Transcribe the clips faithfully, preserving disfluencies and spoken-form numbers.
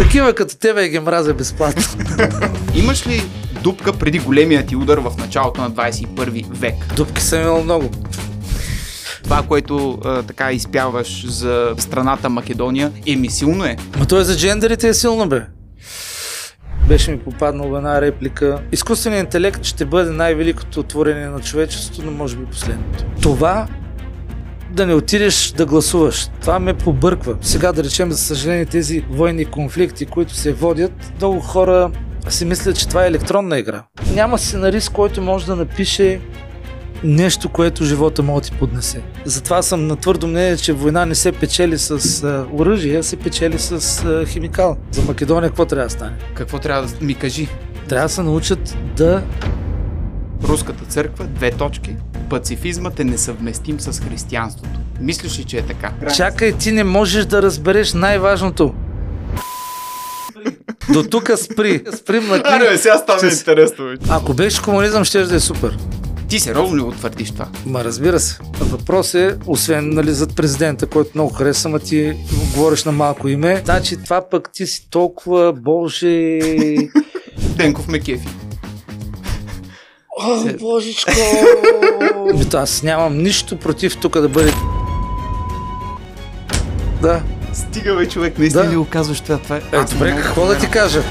Такива като тебе ги мразя безплатно. Имаш ли дупка преди големия ти удар в началото на двадесет и първи век? Дупки съм имал много. Това, което а, така изпяваш за страната Македония, еми силно е. Ма той за джендерите е силно, бе. Беше ми попаднала една реплика. Изкуственият интелект ще бъде най-великото отворение на човечеството, но може би последното. Това да не отидеш да гласуваш. Това ме побърква. Сега да речем, за съжаление, тези войни и конфликти, които се водят, много хора си мислят, че това е електронна игра. Няма сценарист, който може да напише нещо, което живота мога ти поднесе. Затова съм на твърдо мнение, че война не се печели с а, оръжие, а се печели с а, химикал. За Македония какво трябва да стане? Какво трябва да ми кажи? Трябва да се научат да... Руската църква, две точки, пацифизмът е несъвместим с християнството. Мислиш ли, че е така? Чакай, ти не можеш да разбереш най-важното. До тук спри. Спри, млъкни. Аре, сега става интересно. Ако беше комунизъм, ще да е супер. Ти сериозно ли утвърдиш това? Ма разбира се. Въпрос е, освен нали, зад президента, който много харесвам, а ти говориш на малко име. Значи това пък ти си толкова, боже... Денков ме кефи. О, божечко! Аз нямам нищо против тук да бъде... Да. Стига, бе, човек, наистина да. Ли оказваш това? Това е... Е, добре, какво да ти кажа?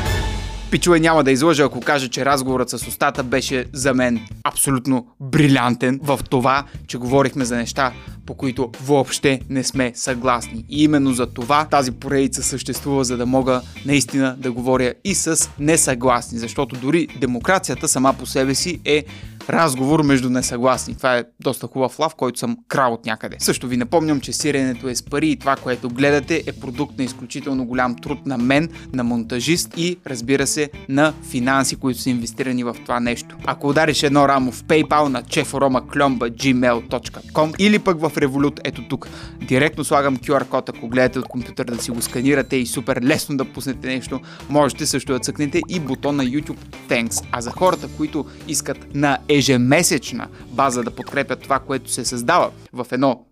Пичове, няма да излъжа, ако кажа, че разговорът с устата беше за мен абсолютно брилянтен в това, че говорихме за неща, по които въобще не сме съгласни. И именно за това тази поредица съществува, за да мога наистина да говоря и с несъгласни, защото дори демокрацията сама по себе си е разговор между несъгласни. Това е доста хубав лав, който съм крал от някъде. Също ви напомням, че сиренето е с пари и това, което гледате, е продукт на изключително голям труд на мен, на монтажист и, разбира се, на финанси, които са инвестирани в това нещо. Ако удариш едно рамо в PayPal на чефорома кльомба джимейл точка ком или пък в Revolut, ето тук, директно слагам кю ар код, ако гледате от компютър да си го сканирате и супер лесно да пуснете нещо, можете също да цъкнете и бутон на YouTube Thanks. А за хората, които искат на ежемесечна база да подкрепят това, което се създава в едно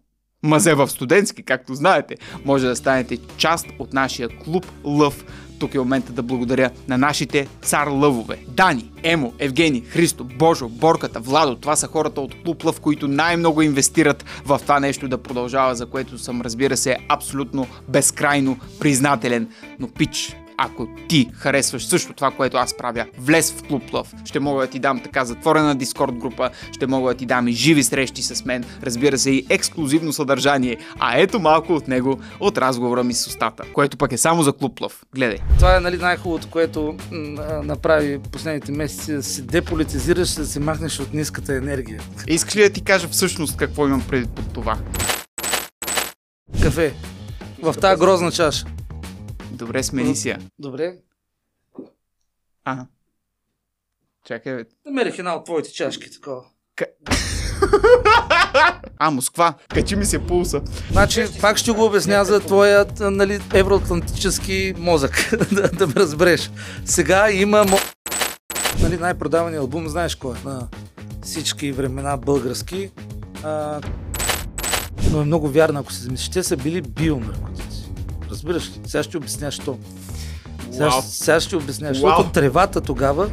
мазе в студентски, както знаете, може да станете част от нашия клуб Лъв. Тук е момента да благодаря на нашите цар лъвове. Дани, Емо, Евгений, Христо, Божо, Борката, Владо, това са хората от клуб Лъв, които най-много инвестират в това нещо да продължава, за което съм, разбира се, абсолютно безкрайно признателен. Но пич, ако ти харесваш също това, което аз правя, влез в клуб Лъв. Ще мога да ти дам така затворена Дискорд група, ще мога да ти дам и живи срещи с мен, разбира се и ексклюзивно съдържание, а ето малко от него от разговора ми с устата, което пък е само за клуб Лъв. Гледай. Това е нали, най-хубавото, което направи последните месеци, да се деполитизираш, да се махнеш от ниската енергия. Искаш ли да ти кажа всъщност какво имам преди под това? Кафе. В тази грозна чаша. Добре, смени си я. Добре. А. Чакай, бе. Намерих една от твоите чашки, такова. К... а, Москва. Качи ми се пулса. Значи, пак ще го обясня за твоят нали, евроатлантически мозък. да, да ме разбереш. Сега има мо... нали, най-продавания албум, знаеш кой е? На всички времена български. А... Но е много вярно, ако се замислиш. Те са били биомъркотици. Разбираш ли? Сега ще обясняш то. Сега, сега ще обясняш. Wow. Защото тревата тогава...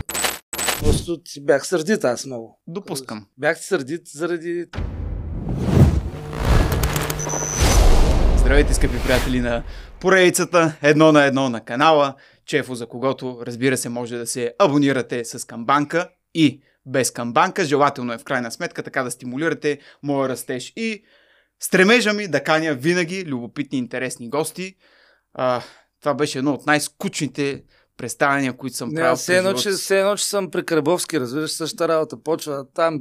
Просто ти бях сърдит аз много. Допускам. Бях сърдит заради... Здравейте, скъпи приятели на поредицата Едно на едно на канала. Чефо, за когото, разбира се, може да се абонирате с камбанка и без камбанка. Желателно е в крайна сметка така да стимулирате моя растеж и... Стремежа ми да каня винаги любопитни, интересни гости. А, това беше едно от най-скучните представяния, които съм правил. Все едно, живот... че съм при Кръбовски, разбираш, същата работа почва там.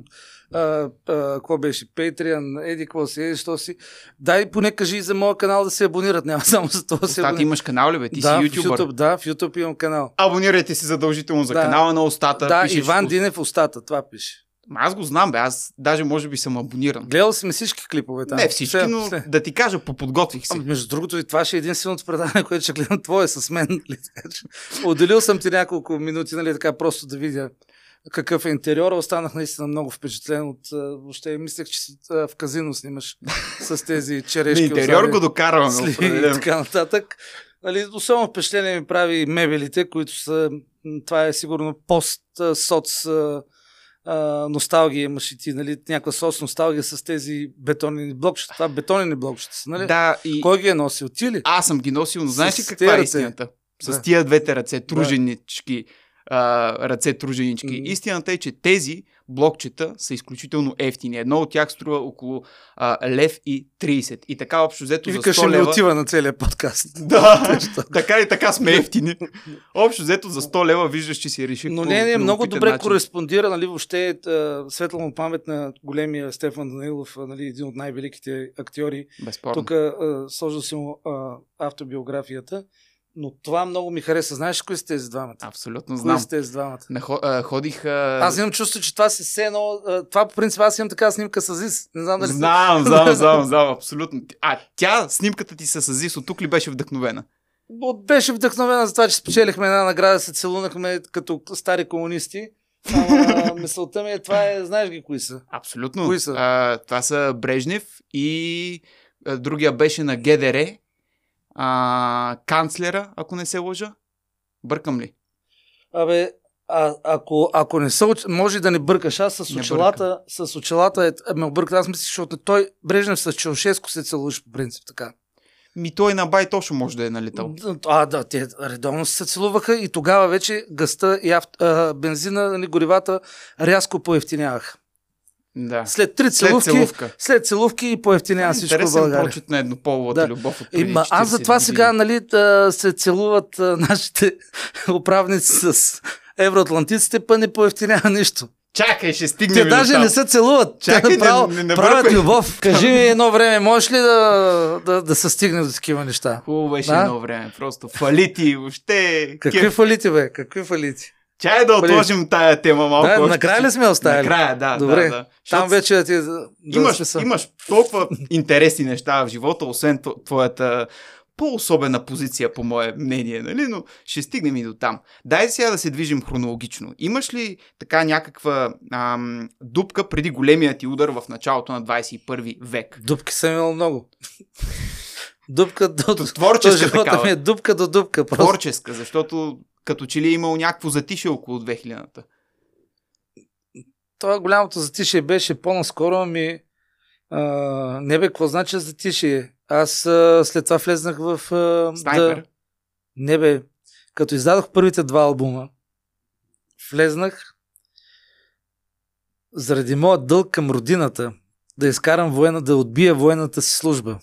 Какво беше? Patreon, еди, какво си, еди, що си. Дай поне кажи и за моя канал да се абонират, няма само за това се абонират. Ти имаш канал ли бе? Ти да, си ютубър. В YouTube, да, в YouTube имам канал. Абонирайте се задължително за да. Канала на Остата. Да, пишеш... Иван Динев Остата, това пише. Аз го знам бе, аз даже може би съм абониран. Гледал сме всички клипове там. Не всички, все, но все. Да ти кажа, поподготвих се. Между другото и това ще е единственото предаване, което ще гледам твое с мен. Отделил съм ти няколко минути, нали така, просто да видя какъв е интериора. Останах наистина много впечатлен от... Въобще мислех, че в казино снимаш с тези черешки. Интериор го докарвам. И така нататък. Али, особено впечатление ми прави мебелите, които са, това е сигурно пост-соц носталгия имаш и ти, нали, някаква соц носталгия с тези бетонени блокчета. Това бетонени блокчета са, нали? Да, и... Кой ги е носил? Ти ли? Аз съм ги носил, но знаеш ли каква е истината? С да. Тия двете ръце, труженички, да. ръце труженички. Mm-hmm. Истината е, че тези блокчета са изключително ефтини. Едно от тях струва около а, лев и трийсет. И така общо взето за сто лева... И викаш, не отива на целия подкаст. Да, така и така сме ефтини. Общо взето за сто лева виждаш, че си реши... Но не, не, много добре начин. Кореспондира, нали, въобще светла му памет на големия Стефан Данилов, нали, един от най-великите актьори. Безспорно. Тук сложил си му а, автобиографията. Но това много ми хареса. Знаеш кои са тези двамата? Абсолютно знам. Кои са тези двамата? Нахо, а, ходих... А... Аз имам чувство, че това си все едно... Това по принцип аз имам такава снимка с Азис. Не знам дали... Знам, знам, знам, знам, абсолютно. А тя, снимката ти с Азис, от тук ли беше вдъхновена? Беше вдъхновена за това, че спечелихме една награда, се целунахме като стари комунисти. Ама мисълта ми е, това е... Знаеш ги кои са? Абсолютно. Кои са? А, това са Брежнев и а, другия беше на ГДР. А, канцлера, ако не се лъжа. Бъркам ли? Абе, а, ако, ако не се... Може да не бъркаш. Аз с очилата... С очилата е, ме объркам. Аз мисля, защото той Брежнев с Челшеско се целуваш по принцип така. Ми той на бай точно може да е налетал. А, да, те редовно се целуваха и тогава вече гъста и авто, а, бензина и горивата рязко поевтиняваха. Да. След три целувки, след целувка. След целувки и поевтинява всичко в България. Интересен прочит на еднополовата да. любов от преди четирийсет. Аз затова сега, нали, да се целуват а, нашите управници с евроатлантиците, па не поевтинява нищо. Чакай, ще стигнем. Те даже не се целуват. Чакай, да не, не правят любов. Кажи ми едно време, можеш ли да, да, да се стигне до такива неща? Хубаво беше да? едно време. Просто фалити, въобще... Какви кеф... фалити, бе? Какви фалити? Чай да отложим тая тема малко. Да, накрая ли сме оставили? Накрая, да. Добре, да, да. Там вече да ти... Да имаш, да имаш толкова интересни неща в живота, освен твоята по-особена позиция, по мое мнение, нали? Но ще стигнем и до там. Дай сега да се движим хронологично. Имаш ли така някаква ам, дупка преди големия ти удар в началото на двайсет и първи век? Дупки съм имал много. Дупка до... Творческа такава. Е дупка до дупка. Просто. Творческа, защото... Като че ли е имал някакво затишие около две хилядната? Това голямото затишие беше по-наскоро ми... А, не бе, какво значи затишие? Аз а, след това влезнах в... А, Снайпер? Да, не бе. Като издадох първите два албума, влезнах заради моя дълг към родината да изкарам военна, да отбия военната си служба.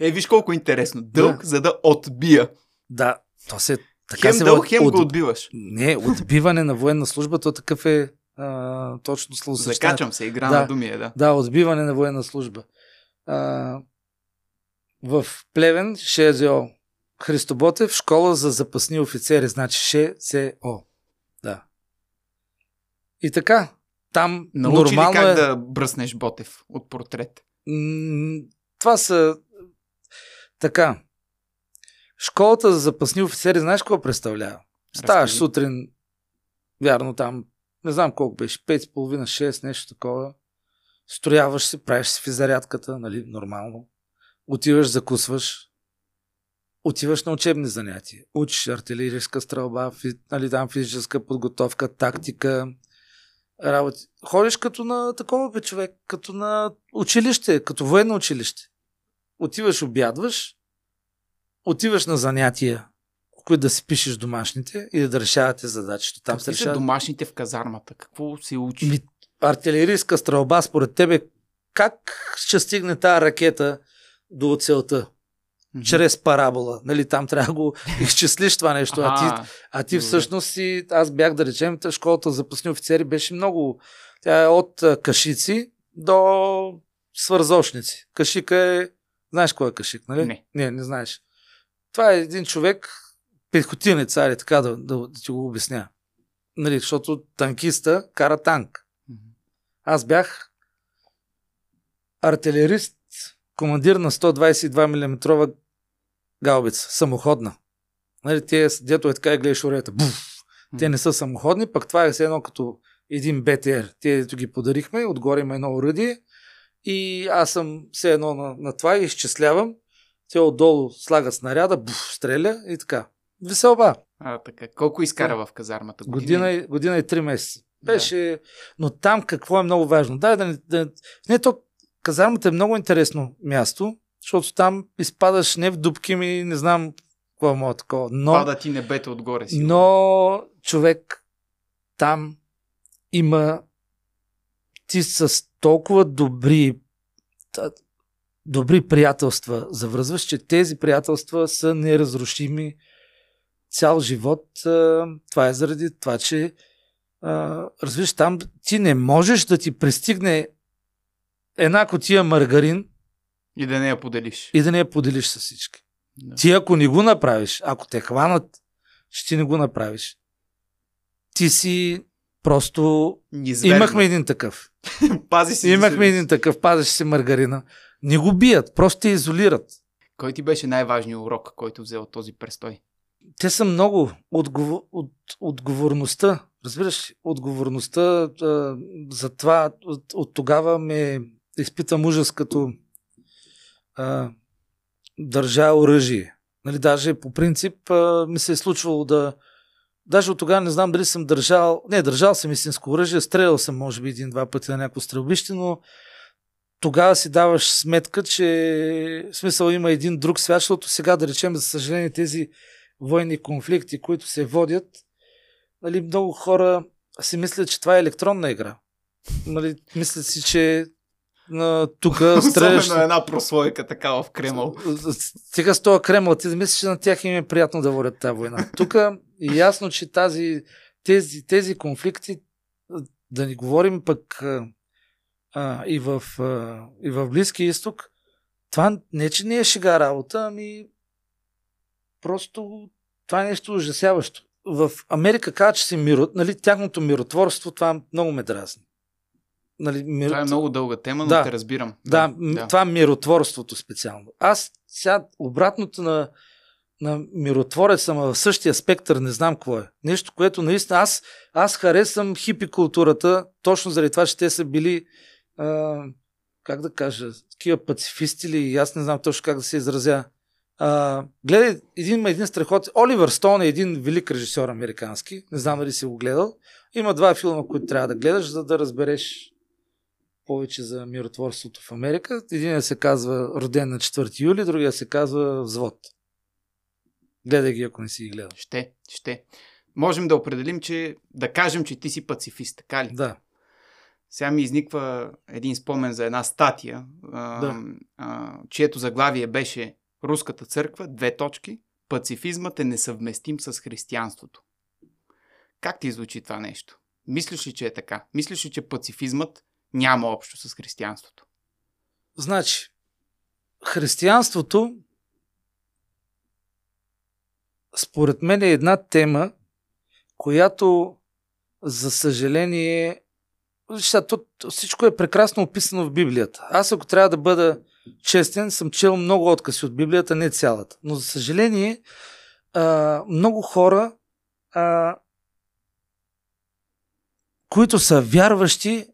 Е, виж колко интересно. Дълг, да. За да отбия. Да, то се... Така хем дълг, хем от... го отбиваш. Не, отбиване на военна служба, то такъв е а, точно словосъчетание. Закачвам се, игра да, на думи е, да. Да, отбиване на военна служба. А, в Плевен, ШЗО. Христо Ботев, школа за запасни офицери, значи ШЗО. Да. И така, там научи нормално е... Научи ли как да бръснеш Ботев от портрет? М- това са... Така... Школата за запасни офицери, знаеш какво представлява? Ставаш Разкажи. сутрин, вярно там, не знам колко беше, пет и половина, шест, нещо такова. Строяваш се, правиш си физарядката, нали, нормално. Отиваш, закусваш. Отиваш на учебни занятия. Учиш артилерийска стрелба, фи, нали, там физическа подготовка, тактика, работи. Ходиш като на такова бе човек, като на училище, като военно училище. Отиваш, обядваш. Отиваш на занятия, в които да си пишеш домашните и да решавате задачите. Там се решават... домашните в казармата? Какво се учи? Артилерийска стрелба, според тебе, как ще стигне тази ракета до целта? Mm-hmm. Чрез парабола. Нали, там трябва да го изчислиш това нещо. А, а ти, а ти всъщност и аз бях, да речем, школата за запасни офицери беше много... Тя е от кашици до свързочници. Кашика е... Знаеш кой е кашик, нали? Не. Не, не знаеш. Това е един човек, пехотинец, али така да, да, да ти го обясня. Нали, защото танкиста кара танк. Аз бях артилерист, командир на сто двайсет и два милиметра гаубица, самоходна. Нали, те, дето е така и гледаш орета. Буф! Те не са самоходни, пък това е все едно като един Б Т Р. Те, дето ги подарихме, отгоре има едно оръдие и аз съм все едно на, на това и изчислявам. те отдолу слага снаряда, буф, стреля и така. Веселба. А, така. Колко изкара да. В казармата? Година, година, и, година и три месеца. Беше, да. Но там какво е много важно? Дай да не... Да, не то, казармата е много интересно място, защото там изпадаш не в дупки ми, не знам какво мога такова. Но, пада ти небето отгоре си. Но човек там има ти с толкова добри добри приятелства завръзваш, че тези приятелства са неразрушими цял живот. Това е заради това, че развиш там, ти не можеш да ти пристигне една кутия маргарин и да не я поделиш. И да не я поделиш с всички. Да. Ти ако не го направиш, ако те хванат, ще ти не го направиш. Ти си просто... Низверно. Имахме един такъв. Пази си. Имахме един такъв, пазиш си маргарина. Не го бият, просто те изолират. Кой ти беше най-важният урок, който взел този престой? Те са много. Отговор... От... Отговорността. Разбираш, отговорността а, за това от, от тогава ме изпитам ужас, като а, държа оръжие. Нали, даже по принцип а, ми се е случвало да... Даже от тогава не знам дали съм държал... Не, държал съм истинско оръжие, стрелял съм може би един-два пъти на някакво стрелбище, но тогава си даваш сметка, че в смисъл има един друг свят, защото сега да речем, за съжаление, тези военни конфликти, които се водят, нали, много хора си мислят, че това е електронна игра. Нали, мислят си, че тук стреляш... Особено една прослойка такава в Кремъл. Сега с това Кремъл, ти да мислиш, че на тях им е приятно да водят тази война. Тук е ясно, че тази, тези, тези конфликти, да ни говорим пък а, и, в, а, и в Близкия изток, това не че не е шега работа, ами просто това е нещо ужасяващо. В Америка казва, че си миро, нали, тяхното миротворство, това много ме дразни. Нали, мир... Това е много дълга тема, но да, те разбирам. Да, да, това миротворството специално. Аз сега обратното на, на миротворец съм в същия спектър, не знам какво е. Нещо, което наистина аз, аз харесвам хипи културата, точно заради това, че те са били а, как да кажа, такива пацифисти ли, аз не знам точно как да се изразя. Uh, гледай, един има един страхот. Оливър Стоун е един велик режисьор американски. Не знам дали си го гледал. Има два филма, които трябва да гледаш, за да разбереш повече за миротворството в Америка. Единият се казва Роден на четвърти юли, другия се казва Взвод. Гледай ги, ако не си ги гледал. Ще, ще. Можем да определим, че да кажем, че ти си пацифист, така ли? Да. Сега ми изниква един спомен за една статия, да. а, чието заглавие беше Руската църква, две точки, пацифизмът е несъвместим с християнството. Как ти звучи това нещо? Мислиш ли, че е така? Мислиш ли, че пацифизмът няма общо с християнството? Значи, християнството според мен е една тема, която за съжаление... Всичко е прекрасно описано в Библията. Аз ако трябва да бъда честен, съм чел много откази от Библията, не цялата. Но за съжаление, а, много хора, а, които са вярващи,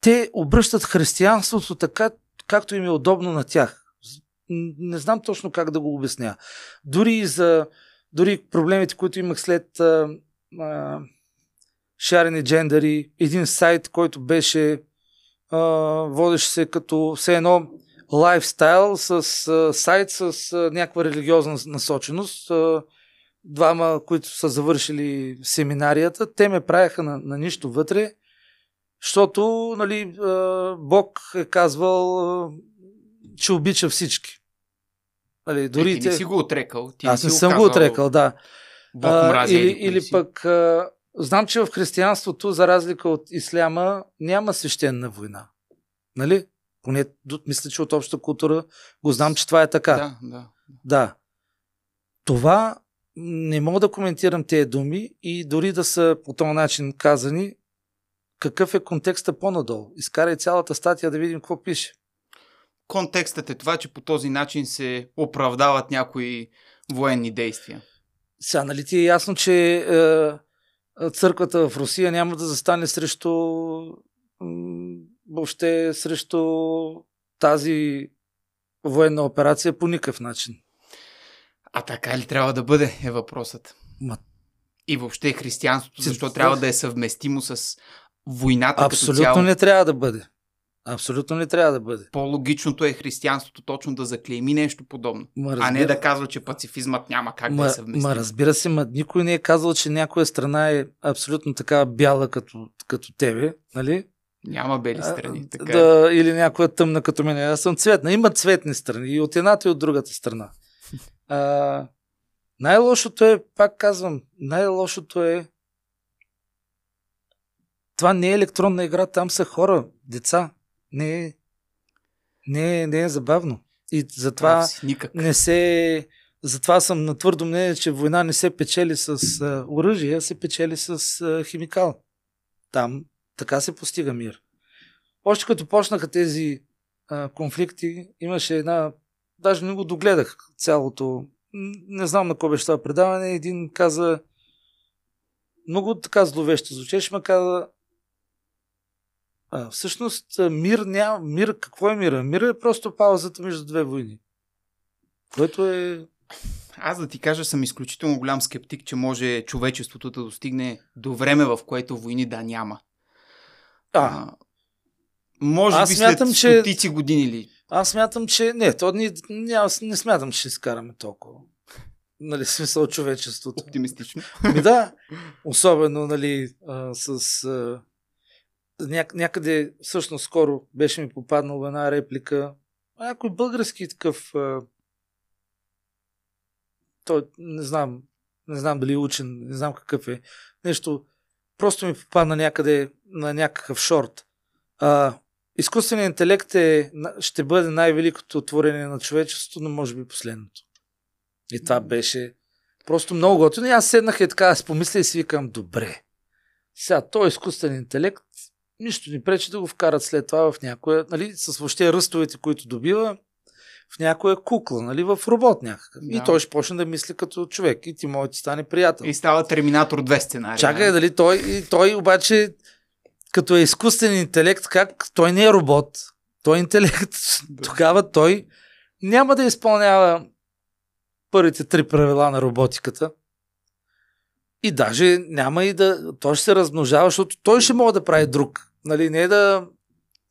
те обръщат християнството така, както им е удобно на тях. Не знам точно как да го обясня. Дори за дори проблемите, които имах след а, а, Шарени Джендери, един сайт, който беше Uh, водеше се като все едно лайфстайл с uh, сайт с uh, някаква религиозна насоченост. Uh, двама, които са завършили семинарията, те ме правяха на, на нищо вътре, защото нали, uh, Бог е казвал, uh, че обича всички. Нали, дори е, ти не те... си го отрекал. Ти Аз не съм го отрекал, да. Бог мрази, uh, или, или пък... Uh, Знам, че в християнството, за разлика от исляма, няма свещена война. Нали? Поне мисля, че от обща култура го знам, че това е така. Да, да. да. Това не мога да коментирам тези думи и дори да са по този начин казани, какъв е контекста по-надолу. Изкарай цялата статия да видим какво пише. Контекстът е това, че по този начин се оправдават някои военни действия. Сега, нали ти е ясно, че... Е... Църквата в Русия няма да застане срещу въобще срещу тази военна операция по никакъв начин. А така ли трябва да бъде, е въпросът. Ма... И въобще християнството, защо трябва да е съвместимо с войната? Абсолютно като цяло? не трябва да бъде. Абсолютно не трябва да бъде. По-логичното е християнството точно да заклейми нещо подобно, ма, разбира... а не да казва, че пацифизмът няма как ма, да е съвместим. Ма разбира се, ма никой не е казал, че някоя страна е абсолютно така бяла като, като тебе, нали? Няма бели страни. Така. Да, или някоя тъмна като мен. Аз съм цветна. Има цветни страни и от едната и от другата страна. А, най-лошото е, пак казвам, най-лошото е това не е електронна игра, там са хора, деца. Не е, не е, не е забавно. И затова не се... Затова съм на твърдо мнение, че война не се печели с а, оръжие, а се печели с а, химикал. Там така се постига мир. Още като почнаха тези а, конфликти, имаше една... Даже не го догледах цялото... Не знам на кой беше това предаване. Един каза... Много така зловещо звучеше, ма каза... А, всъщност мир няма... Мир, какво е мира? Мир е просто паузата между две войни. Което е... Аз да ти кажа, съм изключително голям скептик, че може човечеството да достигне до време, в което войни да няма. А, може аз би смятам, след стотици че... години или... Аз смятам, че... Не, то не, не смятам, че изкараме толкова. Нали, смисъл човечеството. Оптимистично. Ми да, особено, нали, а, с... А... Няк- някъде, всъщност, скоро беше ми попаднала една реплика. Някой български такъв... А... Той, не знам, не знам дали е учен, не знам какъв е. Нещо... Просто ми попадна някъде на някакъв шорт. А, изкуственият интелект е, ще бъде най-великото творение на човечеството, но може би последното. И това беше просто много готино. И аз седнах и така, аз помисля и си викам, добре, сега този изкуствен интелект, нищо не пречи да го вкарат след това в някоя, нали, с въобще ръстовете, които добива, в някоя кукла, нали, в робот някакъв. Да. И той ще почне да мисли като човек и ти може да стане приятел. И става Терминатор две сценария. Чакай, дали той, и той обаче като е изкуствен интелект, как той не е робот, той е интелект, да. Тогава той няма да изпълнява първите три правила на роботиката и даже няма и да, той ще се размножава, защото той ще може да прави друг, нали, не е да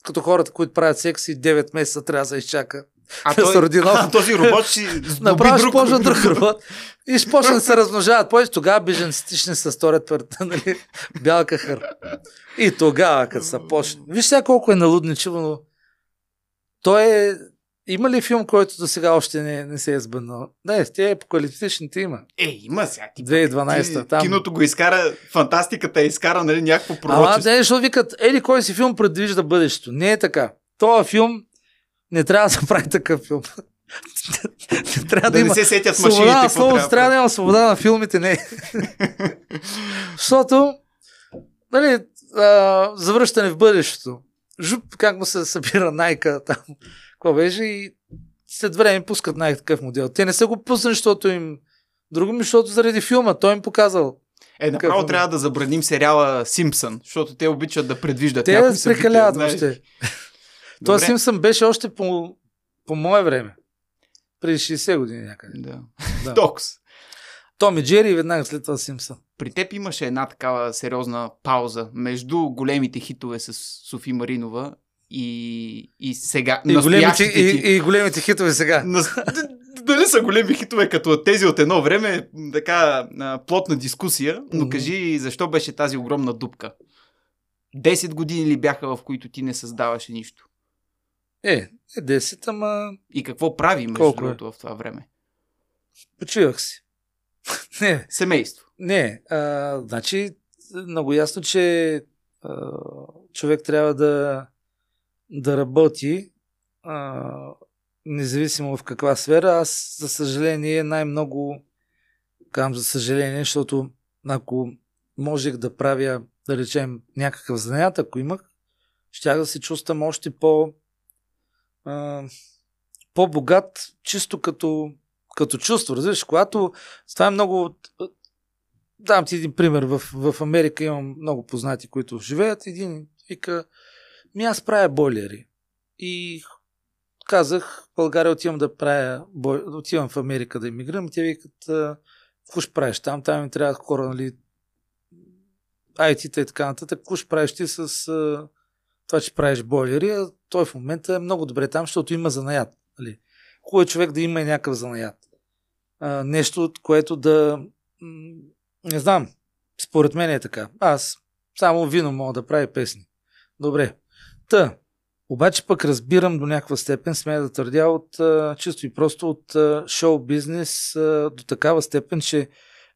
като хората, които правят секси девет месеца трябва да се изчака. А, той, а този робот ще направиш почна друг робот и ще почна да се размножават. Пойде тогава беженците ще не се сторят пърта, нали? Бял кахър. И тогава, като са почне. Виж сега колко е налудничево, но той е... Има ли филм, който до сега още не, не се е сбъднал? Не, те апокалиптичните има. Е, има сега. две хиляди и дванадесета Там... Киното го изкара, фантастиката е изкара, нали, някакво пророчество. А, не, защото викат, ели кой си филм предвижда бъдещето. Не е така. Това филм не трябва да се прави такъв филм. Не трябва да, да има. Не се сетят машините. Свобода, слово, трябва да има свобода на филмите, не. Защото, нали, а, завръщане в бъдещето. Жуп, как му се събира Найка там. Какво беше и след време пускат най-такъв модел. Те не са го пуснали, защото им... Друго ми, защото заради филма. Той им показал. Е, направо му... трябва да забраним сериала Симпсън, защото те обичат да предвиждат. Те да се прекаляват въобще. Той Симпсън беше още по, по мое време. Преди шейсет години някъде. Да. Да. Токс. Том и Джери веднага след това Симпсън. При теб имаше една такава сериозна пауза между големите хитове с Софи Маринова и, и сега. И големите, и, и големите хитове сега. Дали са големи хитове като тези от едно време, така плотна дискусия, но mm-hmm. кажи защо беше тази огромна дупка? десет години ли бяха, в които ти не създаваше нищо? Е, е десет, ама... И какво прави между другото е? В това време? Почивах си. Не. Семейство. Не, а, значи много ясно, че а, човек трябва да, да работи а, независимо в каква сфера. Аз, за съжаление, най-много казвам за съжаление, защото ако можех да правя, да речем, някакъв занят, ако имах, щях да се чувствам още по а, по-богат, чисто като, като чувство. Разбираш, когато това е много... Давам ти един пример. В, в Америка имам много познати, които живеят. Един вика, ми аз правя бойлери. И казах, България отивам да правя, бой, отивам в Америка да емигрирам, и те викат, какво ще правиш там, там им трябва хора, нали, ай ти-та и така нататък, какво ще правиш ти с а, това, че правиш бойлери, а той в момента е много добре там, защото има занаят. Нали. Хубаво е човек да има и някакъв занаят. А, нещо, от което да, м- не знам, според мен е така. Аз само вино мога да правя песни. Добре. Та, обаче пък разбирам до някаква степен, смея да твърдя, от а, чисто и просто от а, шоу-бизнес а, до такава степен, че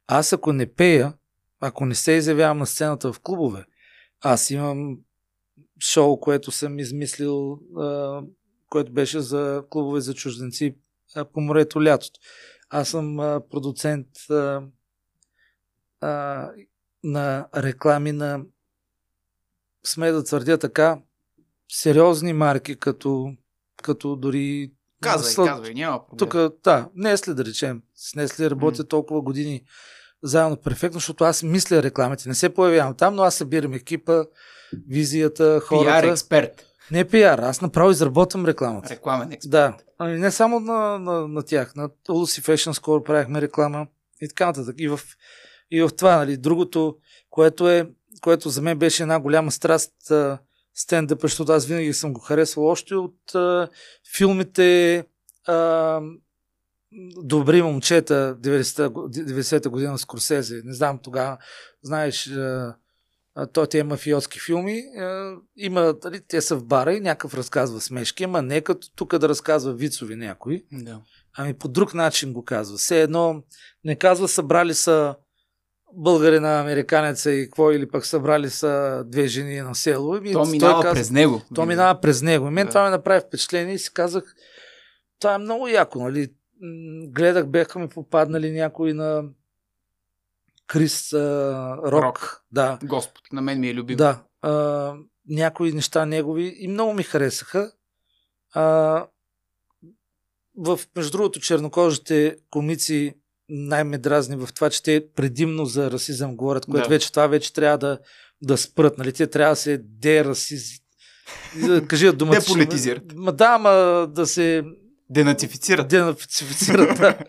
аз ако не пея, ако не се изявявам на сцената в клубове, аз имам шоу, което съм измислил, а, което беше за клубове за чужденци а, по морето лятото. Аз съм а, продуцент а, а, на реклами на, смея да твърдя така, сериозни марки, като, като дори... Казвай, след... казвай, няма проблем. Тук, да, Несли да речем. С Несли работя mm. толкова години заедно перфектно, защото аз мисля рекламите. Не се появявам там, но аз събирам екипа, визията, хората. пи ар експерт. Не пи ар, аз направо изработвам рекламата. Рекламен експерт. Да, не само на, на, на тях. На Lucy Fashion скоро правихме реклама и така нататък. И в, и в това, нали, другото, което е, което за мен беше една голяма страст, стендъп, защото аз винаги съм го харесвал още от а, филмите а, Добри момчета, деветдесета година с Скорсезе. Не знам тогава, знаеш, а, а, той те е мафиотски филми. А, има, дали, те са в бара и някакъв разказва смешки, ама не като тук да разказва вицови някой. Да. Ами по друг начин го казва. Все едно не казва събрали са българина, американеца и какво, или пък събрали са две жени на село. И то минава каза, през него. То минава през него. И мен да. това ме направи впечатление и си казах, това е много яко, нали? Гледах, бяха ми попаднали някой на Крис а, Рок. Рок. Да. Господ, на мен ми е любим. Да. А, някои неща негови и много ми харесаха. А, в, между другото, чернокожите комици най-ме дразни в това, че те предимно за расизъм говорят, което да. вече това вече трябва да, да спрат. Нали? Те трябва да се дерасизират. Кажи думата. Деполитизират. Ма да, ама да се... Денацифицират. Денацифицират, да.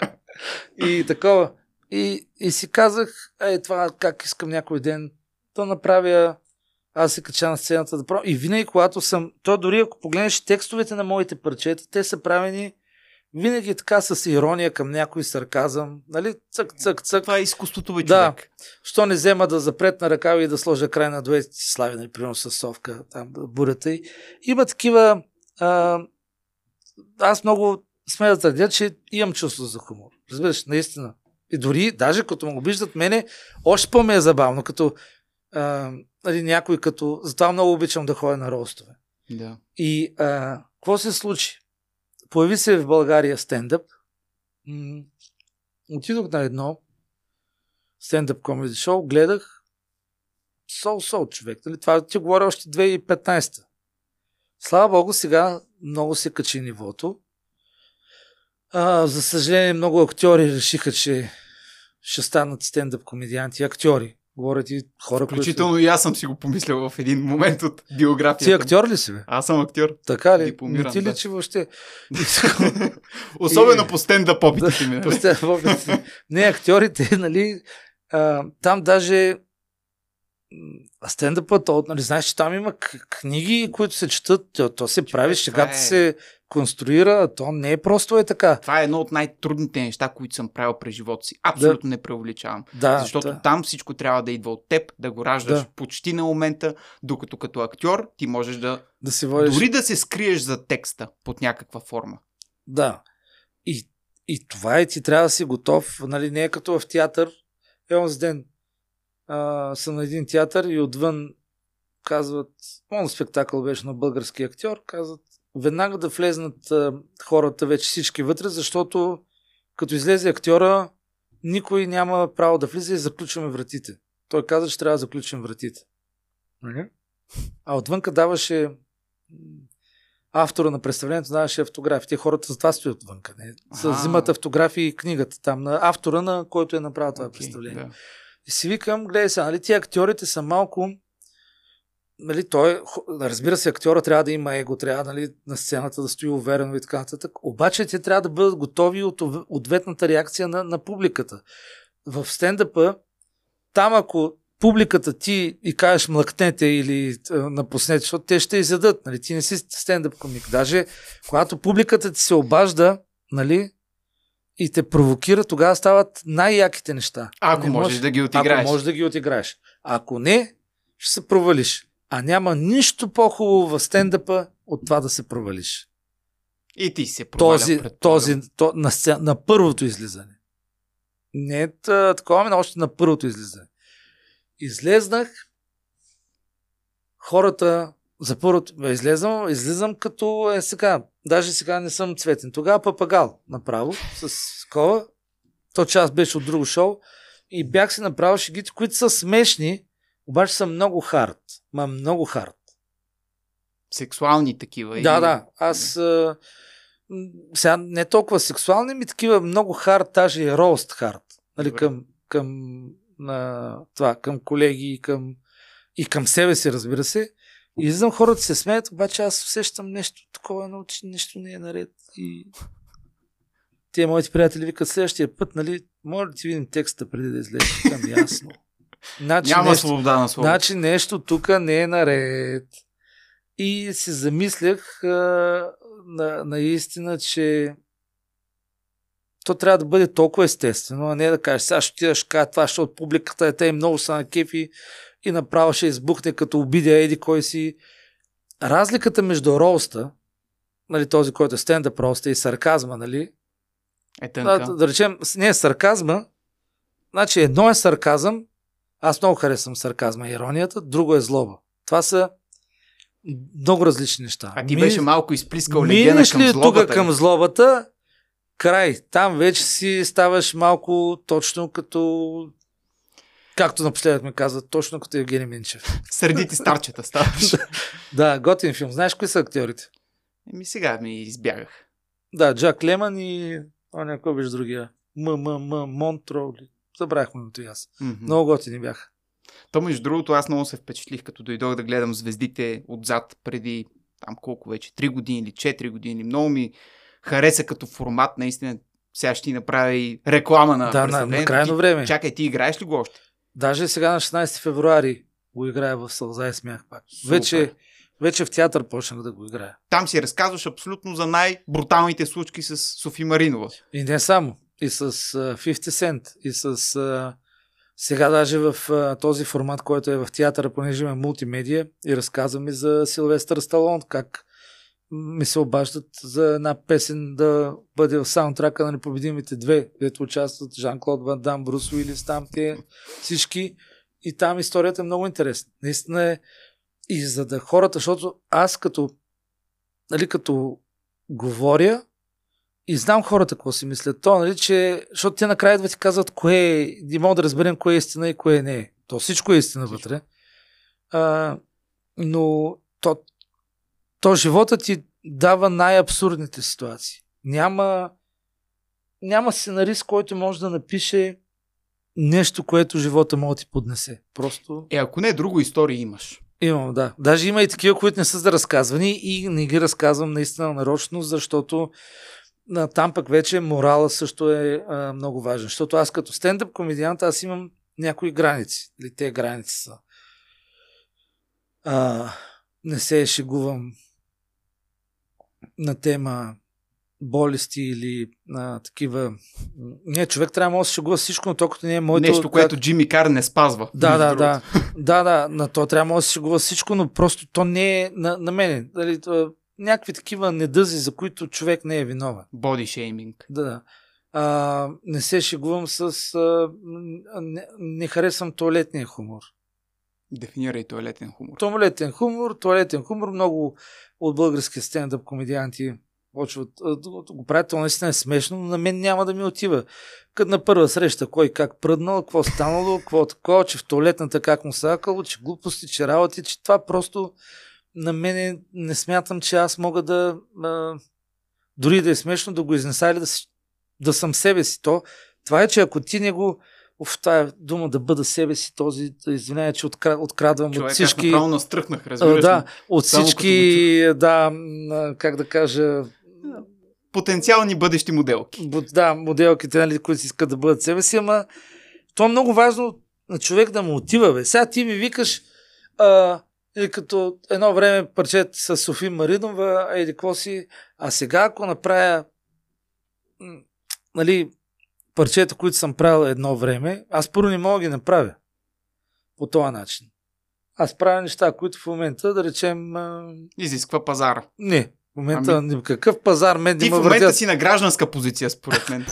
И такова. И, и си казах, е, това как искам някой ден да направя, аз се кача на сцената да правя. И винаги, когато съм... То дори ако погледнеш текстовете на моите парчета, те са правени винаги така с ирония към някой, сарказъм, нали, цък, цък, цък. Това е изкуството бе, да. Човек. Що не взема да запретна ръкави и да сложа край на дуети слави, например, с Совка, там, бурята и. Има такива... А... Аз много смея да твърдя, че имам чувство за хумор. Разбираш, наистина. И дори, даже като му обиждат мене, още по-ме е забавно, като а, нали, някой като... Затова много обичам да ходя на ростове. Да. И а, какво се случи? Появи се в България стендъп. М- отидох на едно стендъп комеди шоу, гледах сол-сол човек. Нали? Това ти говоря още две хиляди и петнадесета. Слава Богу, сега много се качи нивото. А, за съжаление, много актьори решиха, че ще станат стендъп комедианти. Актьори. Говорят и хора, включително които... и аз съм си го помислял в един момент от биографията. Ти актьор ли си, бе? Аз съм актьор. Така ли? Дипломиран, не ти ли, да. Че въобще... Особено и... по стендъп опитите ми. Не, актьорите, нали... А, там даже... А стендъпът, нали, знаеш, че там има книги, които се четат, то, то се Човек, прави, шегата е... се конструира, то не е просто е така. Това е едно от най-трудните неща, които съм правил през живота си. Абсолютно да. не преувеличавам. Да, защото да. там всичко трябва да идва от теб, да го раждаш да. почти на момента, докато като актьор ти можеш да, да се водиш... дори да се скриеш за текста под някаква форма. Да. И, и това е, ти трябва да си готов, нали, не е като в театър, е онзи ден. Uh, съм на един театър и отвън казват, он спектакъл беше на български актьор, казват веднага да влезнат uh, хората вече всички вътре, защото като излезе актьора, никой няма право да влиза и заключваме вратите. Той каза, че трябва да заключим вратите. Mm-hmm. А отвънка даваше автора на представлението, даваше автографи. Те хората за това стоят отвънка. Ah. Взимат автографи и книгата там на автора, на който е направил това okay, представление. Yeah. И си викам, гледай сега, нали, тия актьорите са малко нали, той, разбира се, актьора трябва да има его, трябва, нали, на сцената да стои уверено и така нататък. Обаче те трябва да бъдат готови от ответната реакция на, на публиката. В стендъпа, там ако публиката ти и кажеш млъкнете или напуснете, защото те ще изядат. Нали? Ти не си стендъп комик. Даже когато публиката ти се обажда, нали, и те провокира, тогава стават най-яките неща. Ако не можеш, можеш да ги отиграеш. Ако можеш да ги отиграеш. Ако не, ще се провалиш. А няма нищо по-хубаво в стендъпа от това да се провалиш. И ти се проваля. Този, този, то, на, на първото излизане. Не такова, но още на първото излизане. Излезнах, хората за първото излезам, излизам като е сега. Даже сега не съм Цветен. Тогава Папагал направо с кола. То час беше от друго шоу и бях си направил шегите, които са смешни, обаче са много хард. Ма много хард. Сексуални такива. Да, и... да. Аз а... сега не толкова сексуални, ми такива много хард, даже и рост хард. Нали, към... към... на това, към колеги и към, и към себе си, разбира се. И излизам, хората се смеят, обаче аз усещам нещо такова, но че нещо не е наред. И те моите приятели викат следващия път, нали, може да ти видим текста преди да излезеш, там ясно. Значи, няма нещо, свобода на слово. Значи нещо тук не е наред. И се замислях а, на, наистина, че то трябва да бъде толкова естествено, а не да кажеш, сега ще отидаш, кажа това, защото публиката е те много са на кефи и направо ще избухне като обидя еди кой си. Разликата между роуста, нали, този, който е стендъп роуста и сарказма, нали? Е тънка. Да, да речем, не е сарказма, значи едно е сарказъм, аз много харесвам сарказма и иронията, друго е злоба. Това са много различни неща. А ти ми, беше малко изплискал легена към злобата. Минеш ли тук към злобата, край, там вече си ставаш малко точно като, както напоследък ми казват, точно като Евгений Минчев. Сърдити старчета ставаш. Да, готин филм. Знаеш кои са актьорите? Еми сега ми избягах. Да, Джак Лемън и о, някой беше другия. М-м-м, Монтро. Забравих му и аз. Mm-hmm. Много готини бяха. То между другото, аз много се впечатлих, като дойдох да гледам звездите отзад преди там колко вече, три години или четири години. Много ми хареса като формат, наистина сега ще ти направи реклама на да, представлението. На крайно време. Чакай, ти играеш ли го още? Даже сега на шестнайсети февруари го играя в Сълза и смях пак. Вече, вече в театър почнах да го играя. Там си разказваш абсолютно за най-бруталните случки с Софи Маринова. И не само. И с uh, фифти Сент. И с uh, сега даже в uh, този формат, който е в театъра, понеже има мултимедия и разказваме за Силвестър Сталон, как ми се обаждат за една песен да бъде в саундтрака на Непобедимите две, където участват Жан-Клод Ван Дам, Брус Уилис, там те всички. И там историята е много интересна. Наистина е и за да хората, защото аз като, нали, като говоря и знам хората какво си мислят. То, нали, че, защото те накрая идват и казват кое е, не мога да разберем кое е истина и кое не е. То всичко е истина вътре. А, но то То живота ти дава най-абсурдните ситуации. Няма, няма сценарист, който може да напише нещо, което живота може да ти поднесе. Просто... Е, ако не, друго истории имаш. Имам, да. Даже има и такива, които не са за разказвани и не ги разказвам наистина нарочно, защото там пък вече морала също е а, много важен. Защото аз като стендъп комедиант, аз имам някои граници. Или те граници са. А... Не се шегувам на тема болести или на такива... Не, човек трябва да се шегува всичко, но толкова не е моето... Нещо, което как... Джимми Кар не спазва. Да, да, да. Да, да, на то трябва да се шегува всичко, но просто то не е на, на мене. Дали, някакви такива недъзи, за които човек не е виновен. Body shaming. Да, да. А, не се шегувам с... А, не, не харесвам туалетния хумор. Дефинирай туалетен хумор. Туалетен хумор, туалетен хумор. Много от български стендъп комедианти почват го правят, то наистина е смешно, но на мен няма да ми отива. Като на първа среща, кой как пръднал, какво станало, какво такова, че в туалетната как му сакало, че глупости, че работи, че това просто на мен не смятам, че аз мога да а, дори да е смешно, да го изнеса или да, да съм себе си. То, това е, че ако ти не го в тая дума да бъда себе си, този, извинявай, че откра, открадвам човек, от всички... Човек, аз направо настръхнах, разбираш. Да, от всички, да, как да кажа... Потенциални бъдещи моделки. Да, моделките, нали, които си искат да бъдат себе си, ама това е много важно на човек да му отива, бе. Сега ти ми викаш, а, или като едно време парчет с Софи Маринова, еди какво си, а сега ако направя, нали, парчета, които съм правил едно време, аз първо не мога да ги направя по този начин. Аз правя неща, които в момента, да речем... А... Изисква пазара. Не, в момента ами... какъв пазар? Мен ти в момента въртят... си на гражданска позиция, според мен.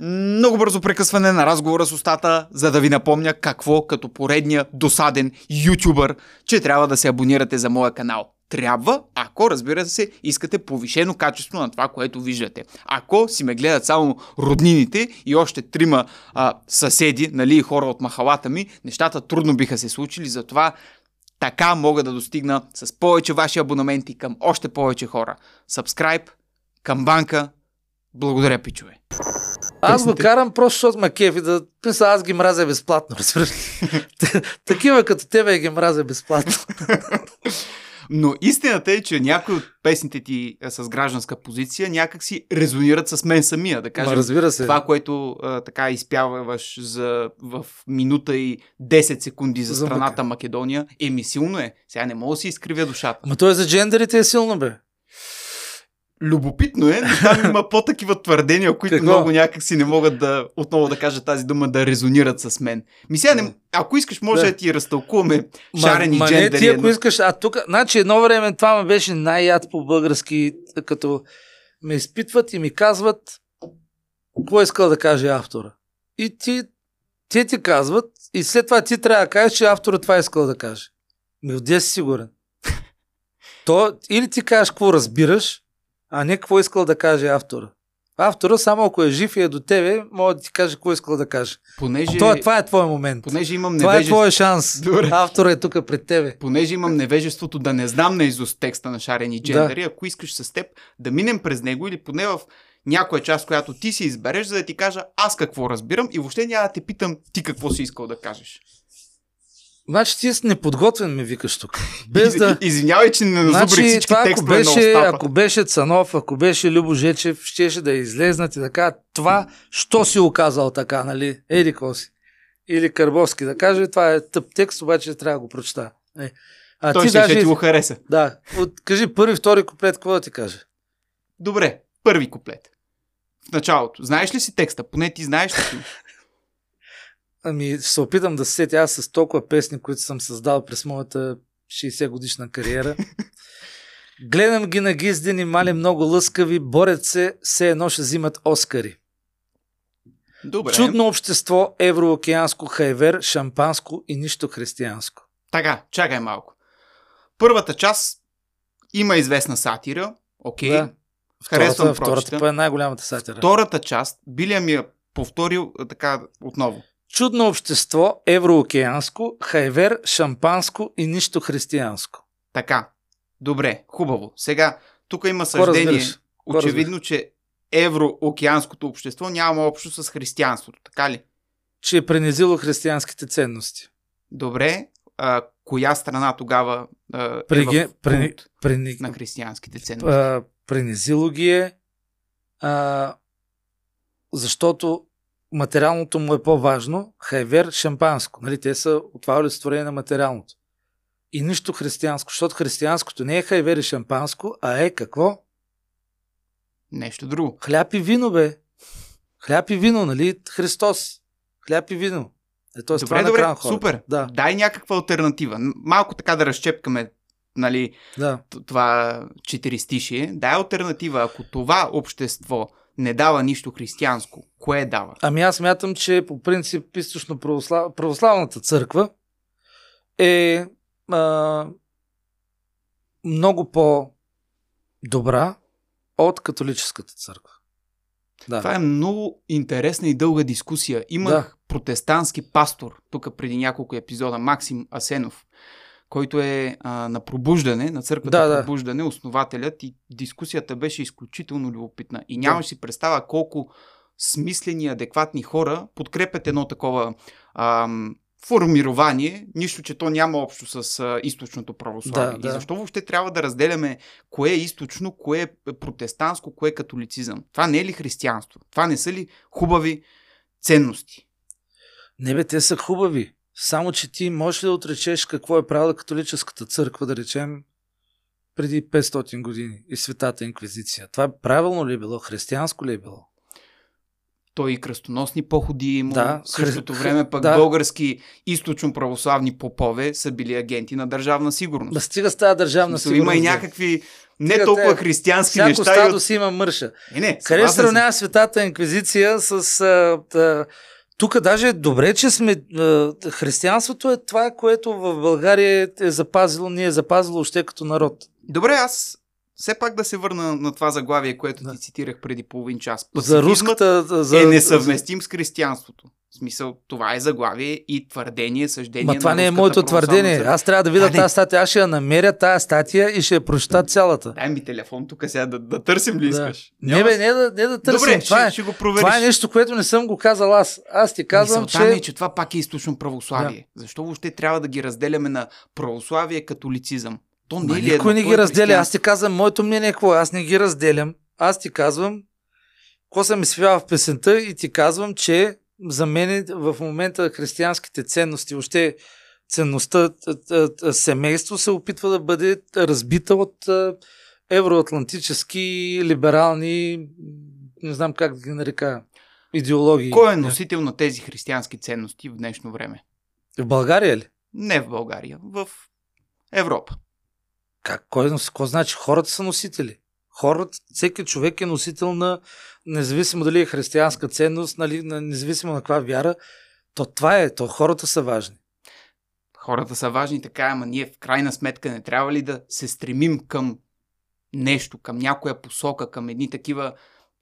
Много бързо прекъсване на разговора с устата, за да ви напомня какво като поредния досаден ютубър, че трябва да се абонирате за моя канал. Трябва, ако, разбира се, искате повишено качество на това, което виждате. Ако си ме гледат само роднините и още трима а, съседи, нали, и хора от махалата ми, нещата трудно биха се случили, затова така мога да достигна с повече ваши абонаменти към още повече хора. Subscribe, камбанка, благодаря, пичове. Аз го карам просто, защото ме кефи да писа, аз ги мразя безплатно, разбира се. Такива като тебе ги мразя безплатно. Но истината е, че някои от песните ти с гражданска позиция някак си резонират с мен самия, да кажем. Разбира се. Това, което а, така изпяваш за, в минута и десет секунди за страната Замъка. Македония, еми силно е. Сега не мога да си изкривя душата. Ма той за джендерите е силно, бе. Любопитно е, но там има по-такива твърдения, които Какво? много някак си не могат да, отново да кажа тази дума, да резонират с мен. Ми сега, не, ако искаш, може да, да ти разтълкуваме шарени ма, джендери. Ма не ти, ако искаш, а тук, значи едно време това ме беше най-яд по-български, като ме изпитват и ми казват какво искал да каже автора. И ти, те ти казват и след това ти трябва да кажеш, че автора това искал да каже. Ми отде си сигурен. То, или ти кажеш какво разбираш, а не какво искал да каже автора. Автора, само ако е жив и е до тебе, може да ти каже какво искал да каже. Понеже... Това, това е твой момент. Понеже имам това невежество... е твой шанс. Добре. Автора е тук пред тебе. Понеже имам невежеството да не знам наизуст текста на шарени джендери, да, ако искаш с теб да минем през него или поне в някоя част, която ти си избереш, за да ти кажа аз какво разбирам и въобще няма да те питам ти какво си искал да кажеш. Значи ти си неподготвен, ми викаш тук. Без да... Извинявай, че не назубрих значи, всички това, текстове беше, на Остапа. Ако беше Цанов, ако беше Любо Жечев, щеше да излезнат и да кажат това, що си оказал така, нали? Еди какво си. Или Карбовски да каже, това е тъп текст, обаче трябва да го прочета. Е. А той ти ще, даже... ще ти го хареса. Да. От... Кажи първи, втори куплет, какво да ти каже? Добре, първи куплет. В началото. Знаеш ли си текста? Поне ти знаеш ли си? Ами ще се опитам да се сетя аз с толкова песни, които съм създал през моята шейсет годишна кариера. Гледам ги на гиздени, мали много лъскави, борят се, все едно ще взимат Оскари. Добре. Чудно общество, евроокеанско, хайвер, шампанско и нищо християнско. Така, чакай малко. Първата част има известна сатира, окей. Да. Харесвам прочета. Втората па е най-голямата сатира. Втората част, Билия ми я повторил така отново. Чудно общество, евроокеанско, хайвер, шампанско и нищо християнско. Така, добре, хубаво. Сега, тук има съждение. Очевидно, че евроокеанското общество няма общо с християнството, така ли? Че е пренизило християнските ценности. Добре, а, коя страна тогава а, Преге, е в пункт прени... на християнските ценности? А, пренизило ги е, а, защото материалното му е по-важно, хайвер, шампанско. Нали, те са отварили створение на материалното. И нищо християнско, защото християнското не е хайвер и шампанско, а е какво? Нещо друго. Хляб и вино, бе. Хляб и вино, нали? Христос. Хляб и вино. Е, т.е. добре, добре, кран, супер. Да. Дай някаква алтернатива. Малко така да разчепкаме, нали, да, това четиристишие. Дай алтернатива. Ако това общество не дава нищо християнско, кое дава? Ами аз мятам, че по принцип източно православ... православната църква е а, много по-добра от католическата църква. Да. Това е много интересна и дълга дискусия. Имах да. протестантски пастор тук преди няколко епизода, Максим Асенов, който е а, на пробуждане, на църквата да, да. пробуждане, основателят, и дискусията беше изключително любопитна. И нямаш да. си представа колко смислени, адекватни хора подкрепят едно такова ам, формирование, нищо, че то няма общо с а, източното православие. Да, да. И защо въобще трябва да разделяме кое е източно, кое е протестантско, кое е католицизъм? Това не е ли християнство? Това не са ли хубави ценности? Не бе, те са хубави. Само, че ти можеш ли да отречеш какво е правила католическата църква, да речем, преди петстотин години и Светата инквизиция? Това правилно ли е било? Християнско ли е било? Той и кръстоносни походи има. Да, в същото време пък да. Български източно-православни попове са били агенти на държавна сигурност. Да, стига с тази държавна Мисъл, сигурност. Има и някакви не стига толкова те, християнски всяко неща. Всяко стадо от... си има мърша. Е, не, къде сравнява Светата инквизиция с... А, а, тук даже е добре, че сме... А, християнството е това, което в България е запазило, ни е запазило още като народ. Добре, аз... Все пак да се върна на това заглавие, което да. ти цитирах преди половин час. За руската за... е несъвместим с християнството. В смисъл, това е заглавие и твърдение, съждение. Ма това не е моето твърдение. Аз трябва да видя тази статия. Аз ще я намеря тази статия и ще я прочета цялата. Дай ми телефон тук сега да, да търсим ли да. искаш. Няма... Не бе, не да, не да търсим. Добре, това, ще, е, ще го провериш. Това е нещо, което не съм го казал аз. Аз ти казвам, Мисълта че... Мисълта ми е, че това пак е източно православие. Да. Защо въобще трябва да ги разделяме на православие и католицизъм? Не е никой не ги разделя. Аз ти казвам, моето мнение е какво? Аз не ги разделям. Аз ти казвам, какво съм изпял в песента и ти казвам, че за мен в момента християнските ценности, въобще ценността семейство се опитва да бъде разбита от евроатлантически, либерални, не знам как да ги нарека, идеологии. Кой е носител на тези християнски ценности в днешно време? В България ли? Не в България, в Европа. Как? Кой, кой значи? Хората са носители. Хората, всеки човек е носител на, независимо дали е християнска ценност, нали, независимо на каква вяра, то това е, то хората са важни. Хората са важни, така, ама ние в крайна сметка не трябва ли да се стремим към нещо, към някоя посока, към едни такива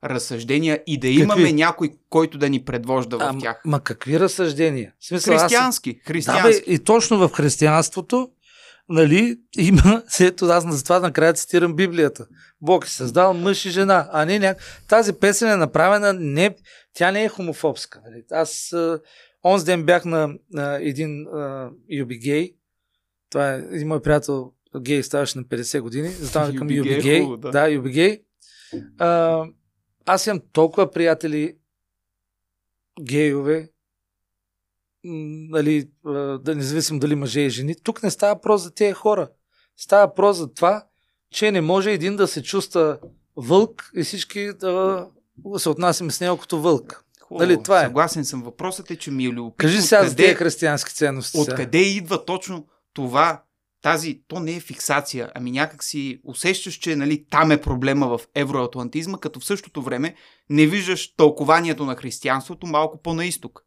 разсъждения и да какви? Имаме някой, който да ни предвожда а, в тях? Ма какви разсъждения? В смисъл, християнски. Аз... християнски. Да, бе, и точно в християнството нали, има, ето аз на това накрая цитирам Библията. Бог е създал мъж и жена, а не няк... Тази песен е направена, не... тя не е хомофобска. Нали. Аз онзи ден бях на а, един а, юби гей, това е един мой приятел гей, ставаше на петдесет години, затова към юби гей. Да, да юби гей. А, аз имам толкова приятели гейове, нали, да независимо дали мъже и жени. Тук не става въпрос за тези хора. Става въпрос за това, че не може един да се чувства вълк и всички да се отнасяме с него като вълк. Хубаво, нали, това е. Съгласен съм. Въпросът е, че ми е любопитно. Кажи сега за тези християнски ценности. Откъде идва точно това, тази, то не е фиксация, ами някак си усещаш, че нали, там е проблема в евроатлантизма, като в същото време не виждаш тълкованието на християнството малко по на изток.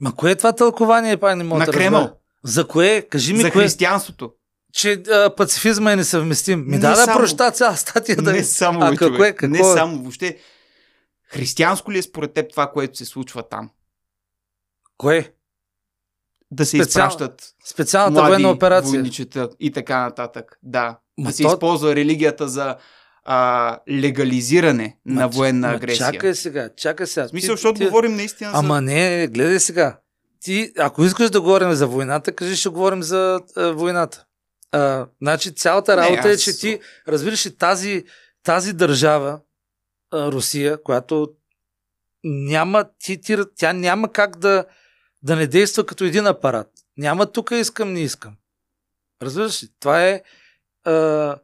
Ма кое е това тълкование, пай не мога на да Кремъл. Разбера. За кое? Кажи ми за кое? За християнството. Че а, пацифизма е несъвместим. Ми не да само, да проща цяла статия. Да не ми... само, а, човек. Какво е, какво не е? Само, въобще. Християнско ли е според теб това, което се случва там? Кое? Да се Специал... изпращат специалната военна операция. Войничета и така нататък. Да. Ма да се то... използва религията за А, легализиране ма, на военна ма, агресия. Чакай сега, чакай сега. В смисъл, защото ти... говорим наистина за... Ама не, гледай сега. Ти, ако искаш да говорим за войната, кажи, ще говорим за а, войната. А, значи цялата работа не, е, че с... ти разбираш ли тази, тази държава, а, Русия, която няма, ти, ти, тя няма как да, да не действа като един апарат. Няма тук искам, не искам. Разбираш ли? Това е... А,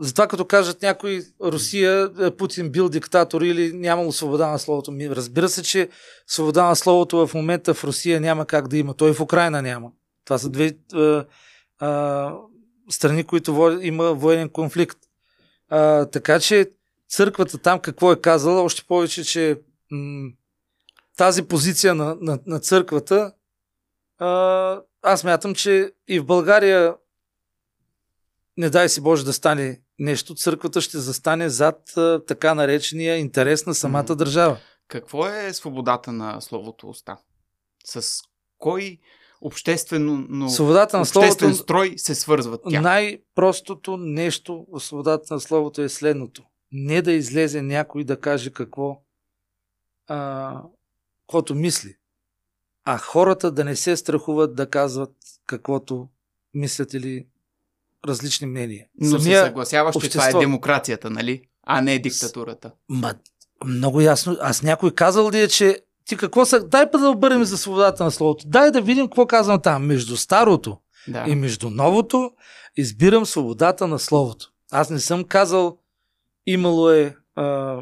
затова като кажат някой Русия, Путин бил диктатор или нямало свобода на словото. Разбира се, че свобода на словото в момента в Русия няма как да има. Той в Украйна няма. Това са две а, а, страни, които во, има военен конфликт. А, така че църквата там какво е казала, още повече, че м- тази позиция на, на, на църквата а, аз мятам, че и в България не дай си Боже да стане нещо, църквата ще застане зад така наречения интерес на самата държава. Какво е свободата на словото уста? С кой обществено, но свободата на обществен словото, строй се свързват тя? Най-простото нещо в свободата на словото е следното. Не да излезе някой да каже какво а, което мисли. А хората да не се страхуват да казват каквото мислят или различни мнения. Но Самия се съгласяваш, че общество... това е демокрацията, нали? А не е диктатурата. Ма, много ясно. Аз някой казал ли е, че ти какво са... Дай па да обърнем за свободата на словото. Дай да видим какво казвам там. Между старото да. и между новото избирам свободата на словото. Аз не съм казал имало е а,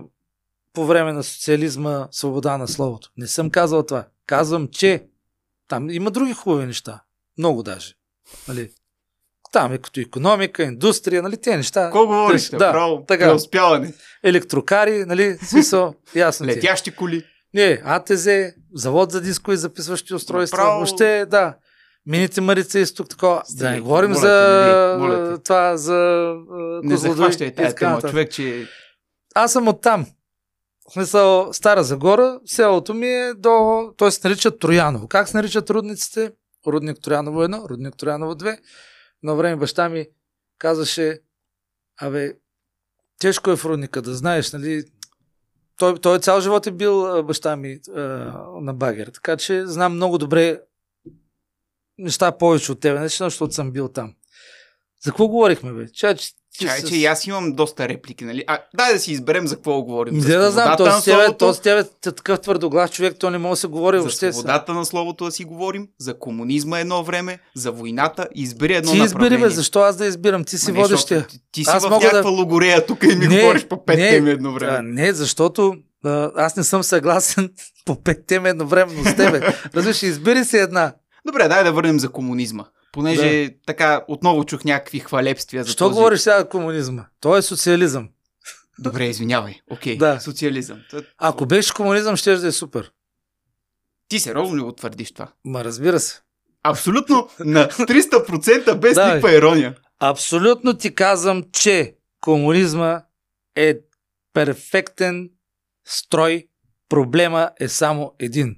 по време на социализма свобода на словото. Не съм казал това. Казвам, че там има други хубави неща. Много даже. Нали? Там е като икономика, индустрия, нали, тези неща. Какво говориш? Да, право, преуспяване. Електрокари, нали, смисъл, ясно. Летящи коли. Не, АТЗ, завод за дискови записващи устройства. Право... Въобще, да. Мините Марица изток, такова. Да не говорим моля, за моля, моля. това, за не захващай тази тема, човек, че... Аз съм оттам. В смисъл, Стара Загора, селото ми е до... Той се нарича Трояново. Как се наричат рудниците? Рудник Трояново едно, Рудник Трояново две. На време баща ми казваше, абе, тежко е в рудника, да знаеш, нали, той, той цял живот е бил баща ми а, на багер, така че знам много добре неща повече от тебе, неща, защото съм бил там. За какво говорихме, бе? Чай, че, Чай, с... че и аз имам доста реплики, нали? А, дай да си изберем за какво говорим. Не да знам, този с тебе, словото... тебе е такъв твърдоглас човек, той не може да се говори за въобще. За свободата на словото да си говорим, за комунизма едно време, за войната, избери едно ти направление. Ти избери, бе, защо аз да избирам? Ти си не, водещия. Ти, ти си аз в някаква да... логорея тук и ми не, говориш по пет не, теми едно време. А, не, защото а, аз не съм съгласен по пет теми едновременно с тебе. Разбираш, избери си една. Добре, дай да върнем за комунизма. Понеже да. така отново чух някакви хвалебствия за Що този... говориш сега за комунизма? Той е социализъм. Добре, извинявай. Окей, да. социализъм. Ако беше комунизъм, щеш да е супер. Ти сериозно ли го твърдиш това? Ма разбира се. Абсолютно на триста процента без да, никаква ирония. Абсолютно ти казвам, че комунизма е перфектен строй. Проблема е само един.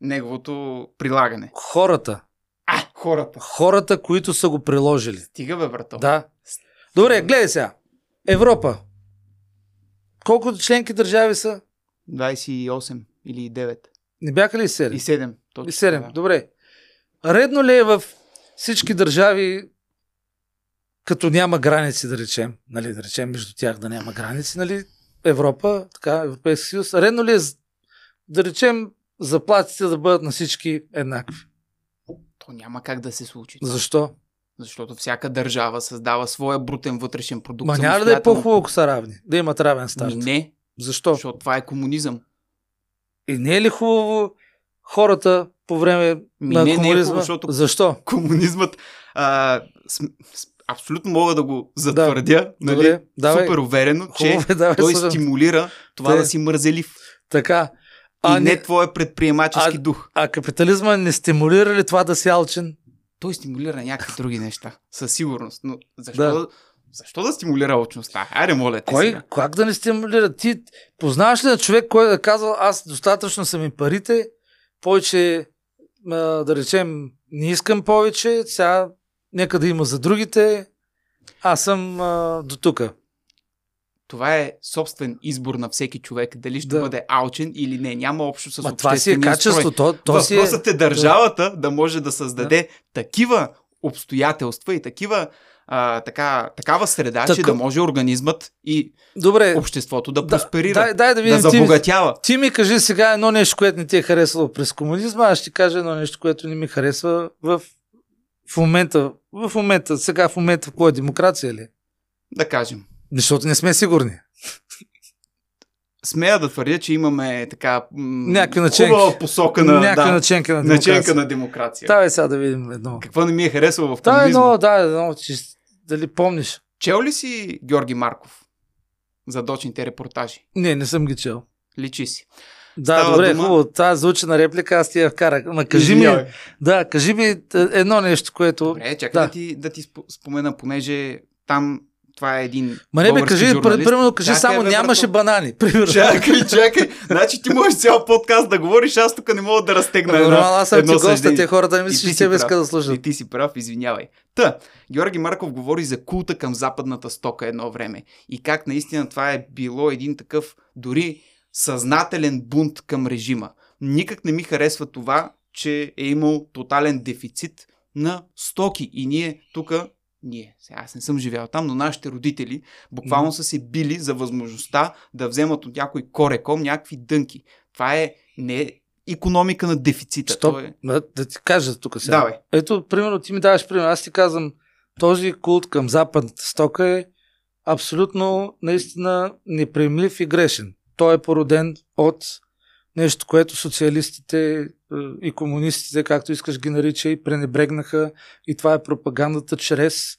Неговото прилагане. Хората. А, хората. Хората, които са го приложили. Стига бе, брато. Да. Добре, гледай сега. Европа. Колко членки държави са? двайсет и осем или девет. Не бяха ли седем? и седем. Точно. И седем, да. Добре. Редно ли е в всички държави, като няма граници, да речем, нали, да речем между тях да няма граници, нали, Европа, така, Европейски съюз, редно ли е, да речем, заплатите да бъдат на всички еднакви? То няма как да се случи. Защо? Защото всяка държава създава своя брутен вътрешен продукт. Ма няма да е по-хубаво, ако са равни, да имат равен старт. Ми не. Защо? Защото това е комунизъм. И не е ли хубаво хората по време Ми на не, комунизма? Не е хубаво, защото Защо? Комунизмът а, с, с, абсолютно мога да го затвърдя, да, нали? Давай, супер уверено, хубаво, че давай, той стимулира това те... да си мързелив. Така. А, и не, не твой предприемачески а, дух. А капитализма не стимулира ли това да си алчен? Той стимулира някакви други неща. Със сигурност. Но защо да, защо да стимулира алчността? Айде, моля те Кой, сега. Как да не стимулира? Ти познаваш ли на човек, който е казал, аз достатъчно са ми парите, повече, да речем, не искам повече, сега нека да има за другите, аз съм а, до тука. Това е собствен избор на всеки човек. Дали ще да. бъде алчен или не. Няма общо с обществения строй. Това си е качеството. Въпросът е... е държавата да може да създаде да. такива обстоятелства и такива, а, така, такава среда, так... че да може организмът и Добре. обществото да просперира, да, дай, дай да, да забогатява. Ти, ти ми кажи сега едно нещо, което не ти е харесало през комунизма, аз ще кажа едно нещо, което не ми харесва в, в момента, в момента, сега в момента, в кой е демокрация ли? Да кажем. Защото не сме сигурни. Смея да твърдя, че имаме така м- хубава посока на, да, наченка, на наченка на демокрация. Давай сега да видим едно. Какво не ми е харесало в комунизма? Да, едно, да, едно, че, дали помниш. Чел ли си Георги Марков за дочните репортажи? Не, не съм ги чел. Личи си. Да, Става добре, дума... хубаво. Тази звучена реплика аз ти я вкарах. Ма кажи ми, да, кажи ми едно нещо, което... Добре, чакай да. Да, ти, да ти спомена, понеже там... Това е един Ма не бе, кажи, журналист. Примерно, кажи чакай, само бе, нямаше брато. банани. Примерно. Чакай, чакай. Значи ти можеш цял подкаст да говориш, аз тук не мога да разтегна едно съждение. Аз съм ти госта, те хората не мислиш, че тебе иска да слушат. И ти си прав, извинявай. Та, Георги Марков говори за култа към западната стока едно време. И как наистина това е било един такъв дори съзнателен бунт към режима. Никак не ми харесва това, че е имал тотален дефицит на стоки и ние тук, ние, аз не съм живял там, но нашите родители буквално са се били за възможността да вземат от някой кореком някакви дънки. Това е не е икономика на дефицита. Стоп, е... да, да ти кажа тук сега. Давай. Ето, примерно, ти ми даваш пример. Аз ти казвам, този култ към западната стока е абсолютно, наистина, неприемлив и грешен. Той е породен от нещо, което социалистите и комунистите, както искаш ги наричай, пренебрегнаха, и това е пропагандата чрез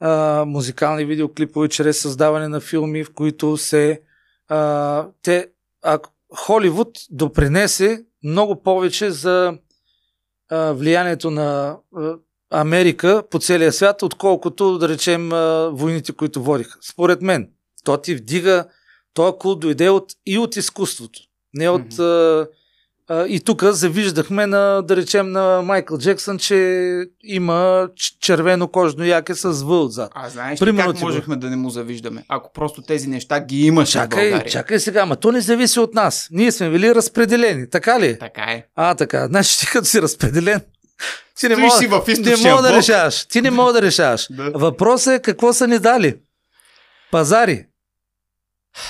а, музикални видеоклипове, чрез създаване на филми, в които се... А, те, а, Холивуд допринесе много повече за а, влиянието на а, Америка по целия свят, отколкото, да речем, а, войните, които водиха. Според мен, то ти вдига, той култ дойде от, и от изкуството. Не от... Mm-hmm. А, а, и тук завиждахме на, да речем, на Майкъл Джексън, че има червено кожно яке с въл отзад. А знаеш ли как можехме да не му завиждаме? Ако просто тези неща ги имаше в България. Чакай сега, ама то не зависи от нас. Ние сме били разпределени, така ли? Така е. А, така. Значи ти като си разпределен, ти не можеш да решаваш. Ти не можеш да решаваш. Въпросът е какво са ни дали. Пазари.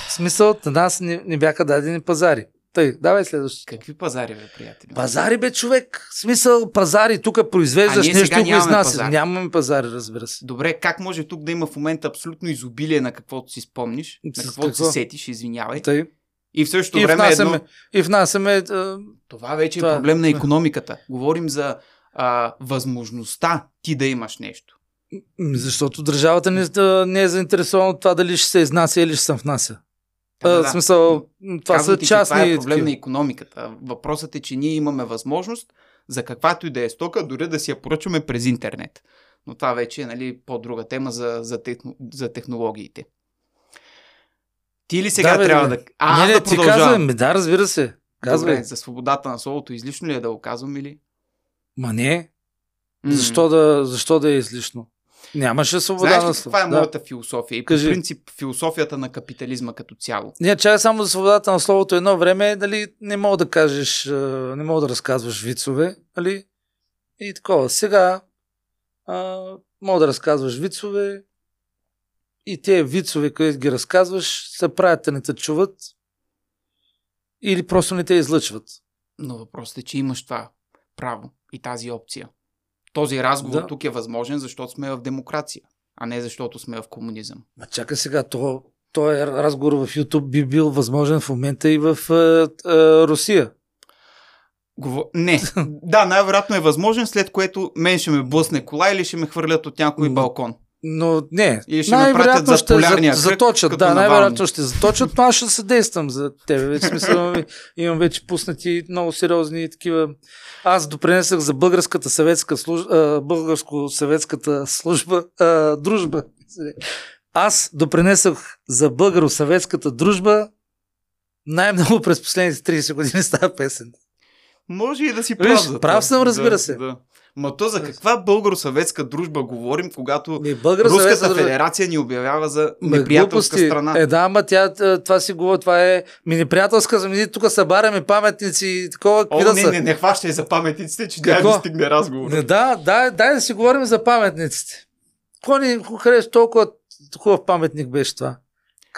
В смисъл, на нас не, не бяха дадени пазари. Тъй, давай следващото. Какви пазари, бе, приятели? Пазари, бе, човек. В смисъл, пазари. Тук произвеждаш нещо, го изнася. Нямаме пазари, разбира се. Добре, как може тук да има в момента абсолютно изобилие на каквото си спомниш, на каквото какво? Си сетиш, извинявай. Тъй. И в същото време внасяме, едно... И внасяме... А... Това вече това... е проблем на икономиката. Говорим за а, възможността ти да имаш нещо. Защото държавата не, не е заинтересована от това дали ще се изнася или ще се внася. Да, да, да. Смисъл, това казвам са ти, частни... Това е проблем на икономиката. Въпросът е, че ние имаме възможност за каквато и да е стока, дори да си я поръчваме през интернет. Но това вече е, нали, по-друга тема за, за, техно, за технологиите. Ти ли сега да, бе, трябва бе. Да... А, не, аз да ти продължавам. Казвам, да, разбира се. Казвам. Добре, за свободата на словото излишно ли е да го казвам или... Ма не. Mm-hmm. Защо, да, защо да е излишно? Нямаше свобода. Знаеш ли, на слов. Това е да. Моята философия и по принцип философията на капитализма като цяло. Не, чай само за свободата на словото едно време, дали не мога да кажеш, не мога да разказваш вицове, нали? И такова. Сега а, мога да разказваш вицове и те вицове, където ги разказваш, се правят да не те чуват или просто не те излъчват. Но въпросът е, че имаш това право и тази опция. Този разговор да. Тук е възможен, защото сме в демокрация, а не защото сме в комунизъм. А чакай сега, то, то е разговор в YouTube би бил възможен в момента и в е, е, Русия. Го... Не. Да, най-вероятно е възможен, след което мен ще ме блъсне кола или ще ме хвърлят от някой балкон. Но не. Или ще ме пратят за полярния кръг, заточат, да, най-вероятно ще заточат, но аз ще съдействам за тебе. Вече смисъл, имам вече пуснати много сериозни такива. Аз допринесах за българската съветска служба, българско-съветската служба, а, дружба. Аз допринесах за българо-съветската дружба най-много през последните трийсет години с тази песен. Може и да си прав. Виж, прав съм, разбира да, се. Да. Ма то за каква българо-съветска дружба говорим, когато не, Руската федерация ни обявява за неприятелска страна? Е, да, ама тя това си говори, това е ми неприятелска, за мен тук събаряме паметници и такова. О, да не, са... не, не хващай за паметниците, че няма да стигне разговор. Не, да, да, дай да си говорим за паметниците. Кой ни харесва толкова хубав паметник беше това?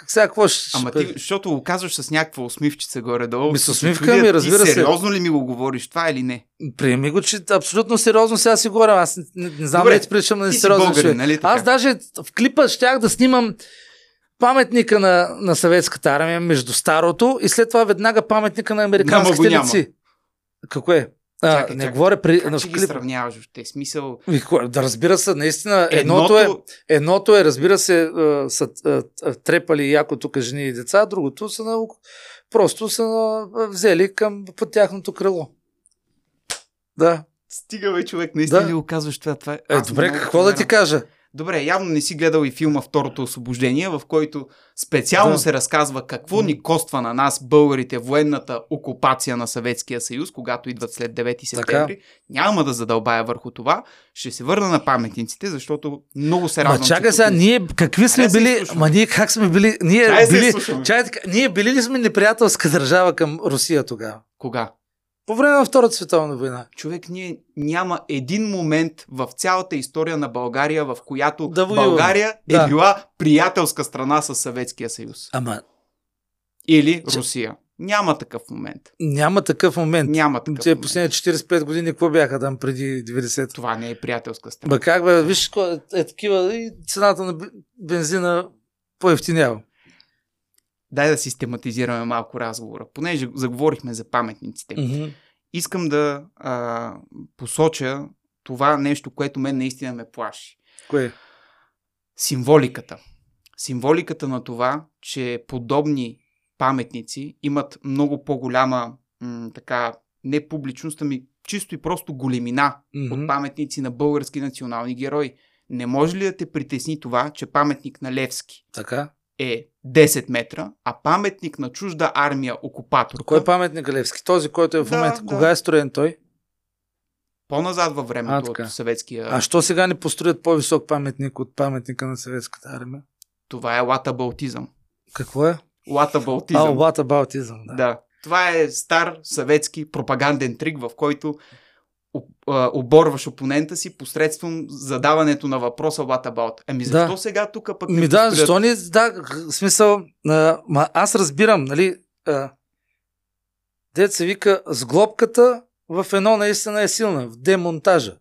Сега, какво ще... Ама ти, защото го казваш с някаква усмивчица горе-долу. Ми с усмивка ми, разбира се. Ти сериозно ли ми го говориш това или не? Приеми го, че абсолютно сериозно сега си говоря. Аз не, не, не знам, добре, ли ти причам на несериозно човек. Нали, аз даже в клипа щях да снимам паметника на, на съветската армия между старото и след това веднага паметника на американските няма, лици. Какво е? А, чакай, не чакай, говоря при... Как ще ги сравняваш? Е смисъл... Да, разбира се, наистина, едното, едното... е, едното е, разбира се, е, са е, трепали яко тук жени и деца, другото са на... просто са на... взели към по тяхното крило. Да. Стига, бе, човек, наистина да. Ли го казваш това? това... Е, а, добре, какво да ти кажа? Добре, явно не си гледал и филма Второто освобождение, в който специално да. се разказва какво ни коства на нас, българите, военната окупация на Съветския съюз, когато идват след девети септември. Така. Няма да задълбая върху това. Ще се върна на паметниците, защото много се радвам. Ма чакай сега, ние какви сме били... Ма ние как сме били... Ние чай били... Чай, така, ние били ли сме неприятелска държава към Русия тогава? Кога? По време на Втората световна война. Човек, ние няма един момент в цялата история на България, в която да България е да. била приятелска страна с Съветския съюз. Ама... Или Че... Русия. Няма такъв момент. Няма такъв момент. Няма такъв Те, момент. Последните четиридесет и пет години какво бяха там преди деветдесет? Това не е приятелска страна. Ба как бе, виж, е такива и цената на бензина по-евтинява. Дай да систематизираме малко разговора. Понеже заговорихме за паметниците. Mm-hmm. Искам да а, посоча това нещо, което мен наистина ме плаши. Кое? Символиката. Символиката на това, че подобни паметници имат много по-голяма м, така, не публичност, ами чисто и просто големина mm-hmm. от паметници на български национални герои. Не може ли да те притесни това, че паметник на Левски така? Е десет метра, а паметник на чужда армия окупаторка... Кой е паметник Левски? Този, който е в да, момента. Да. Кога е строен той? По-назад във времето а, от съветския... А що сега не построят по-висок паметник от паметника на съветската армия? Това е латабалтизъм. Какво е? Латабалтизъм. А, латабалтизъм, да. да. Това е стар съветски пропаганден трик, в който оборваш опонента си посредством задаването на въпроса what about. Ами защо да. сега тук пък... Ми да, защо не... Да, смисъл... А, ма аз разбирам, нали... А, дет се вика, сглобката в едно наистина е силна. В демонтажа.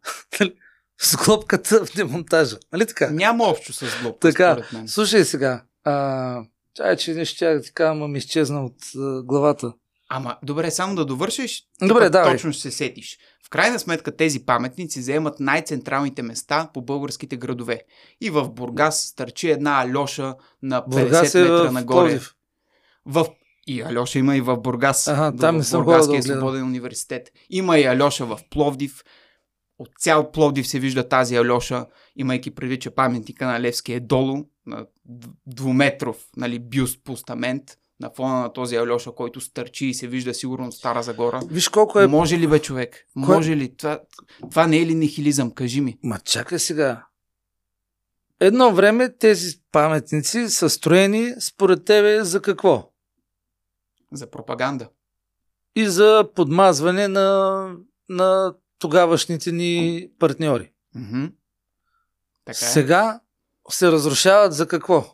Сглобката в демонтажа. Нали така? Няма общо с сглобката. Така, според мен. Слушай сега. А, чай, че не ще така, ма ми изчезна от а, главата. Ама, добре, само да довършиш, добре, да, точно ще се сетиш. В крайна сметка тези паметници заемат най-централните места по българските градове. И в Бургас търчи една Альоша на петдесет метра е нагоре. В... И Альоша има и в Бургас. Ага, там в Бургаския да свободен университет. Има и Альоша в Пловдив. От цял Пловдив се вижда тази Альоша, имайки предвид, че паметника на Левски е долу, на двуметров, нали, бюст постамент. На фона на този Альоша, който стърчи и се вижда сигурно Стара Загора. Виж колко е... Може ли бе, човек? Кой... Може ли? Това, това не е ли нихилизъм? Кажи ми. Ма чакай сега. Едно време тези паметници са строени според тебе за какво? За пропаганда. И за подмазване на, на тогавашните ни партньори. Mm-hmm. Така е. Сега се разрушават за какво?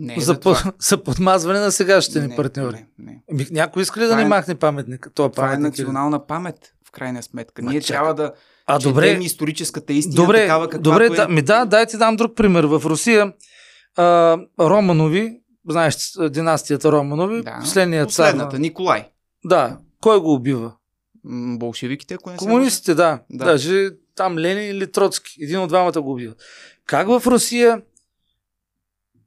Не е за, за, по, за подмазване на сегашните ни партньори. Не, не. Някой иска ли да не махне паметника? Това, това паметник, е национална памет, в крайна сметка. Ма, Ние чак. трябва да а, четем добре. историческата истина, добре, такава каквато добре, е. Да, ми да, дайте дам друг пример. В Русия а, Романови, знаеш династията Романови, да, последният цар. Последната, Николай. Да, кой го убива? Болшевиките, ако не са. Комунистите, да. да. Даже там Ленин или Троцки. Един от двамата го убива. Как в Русия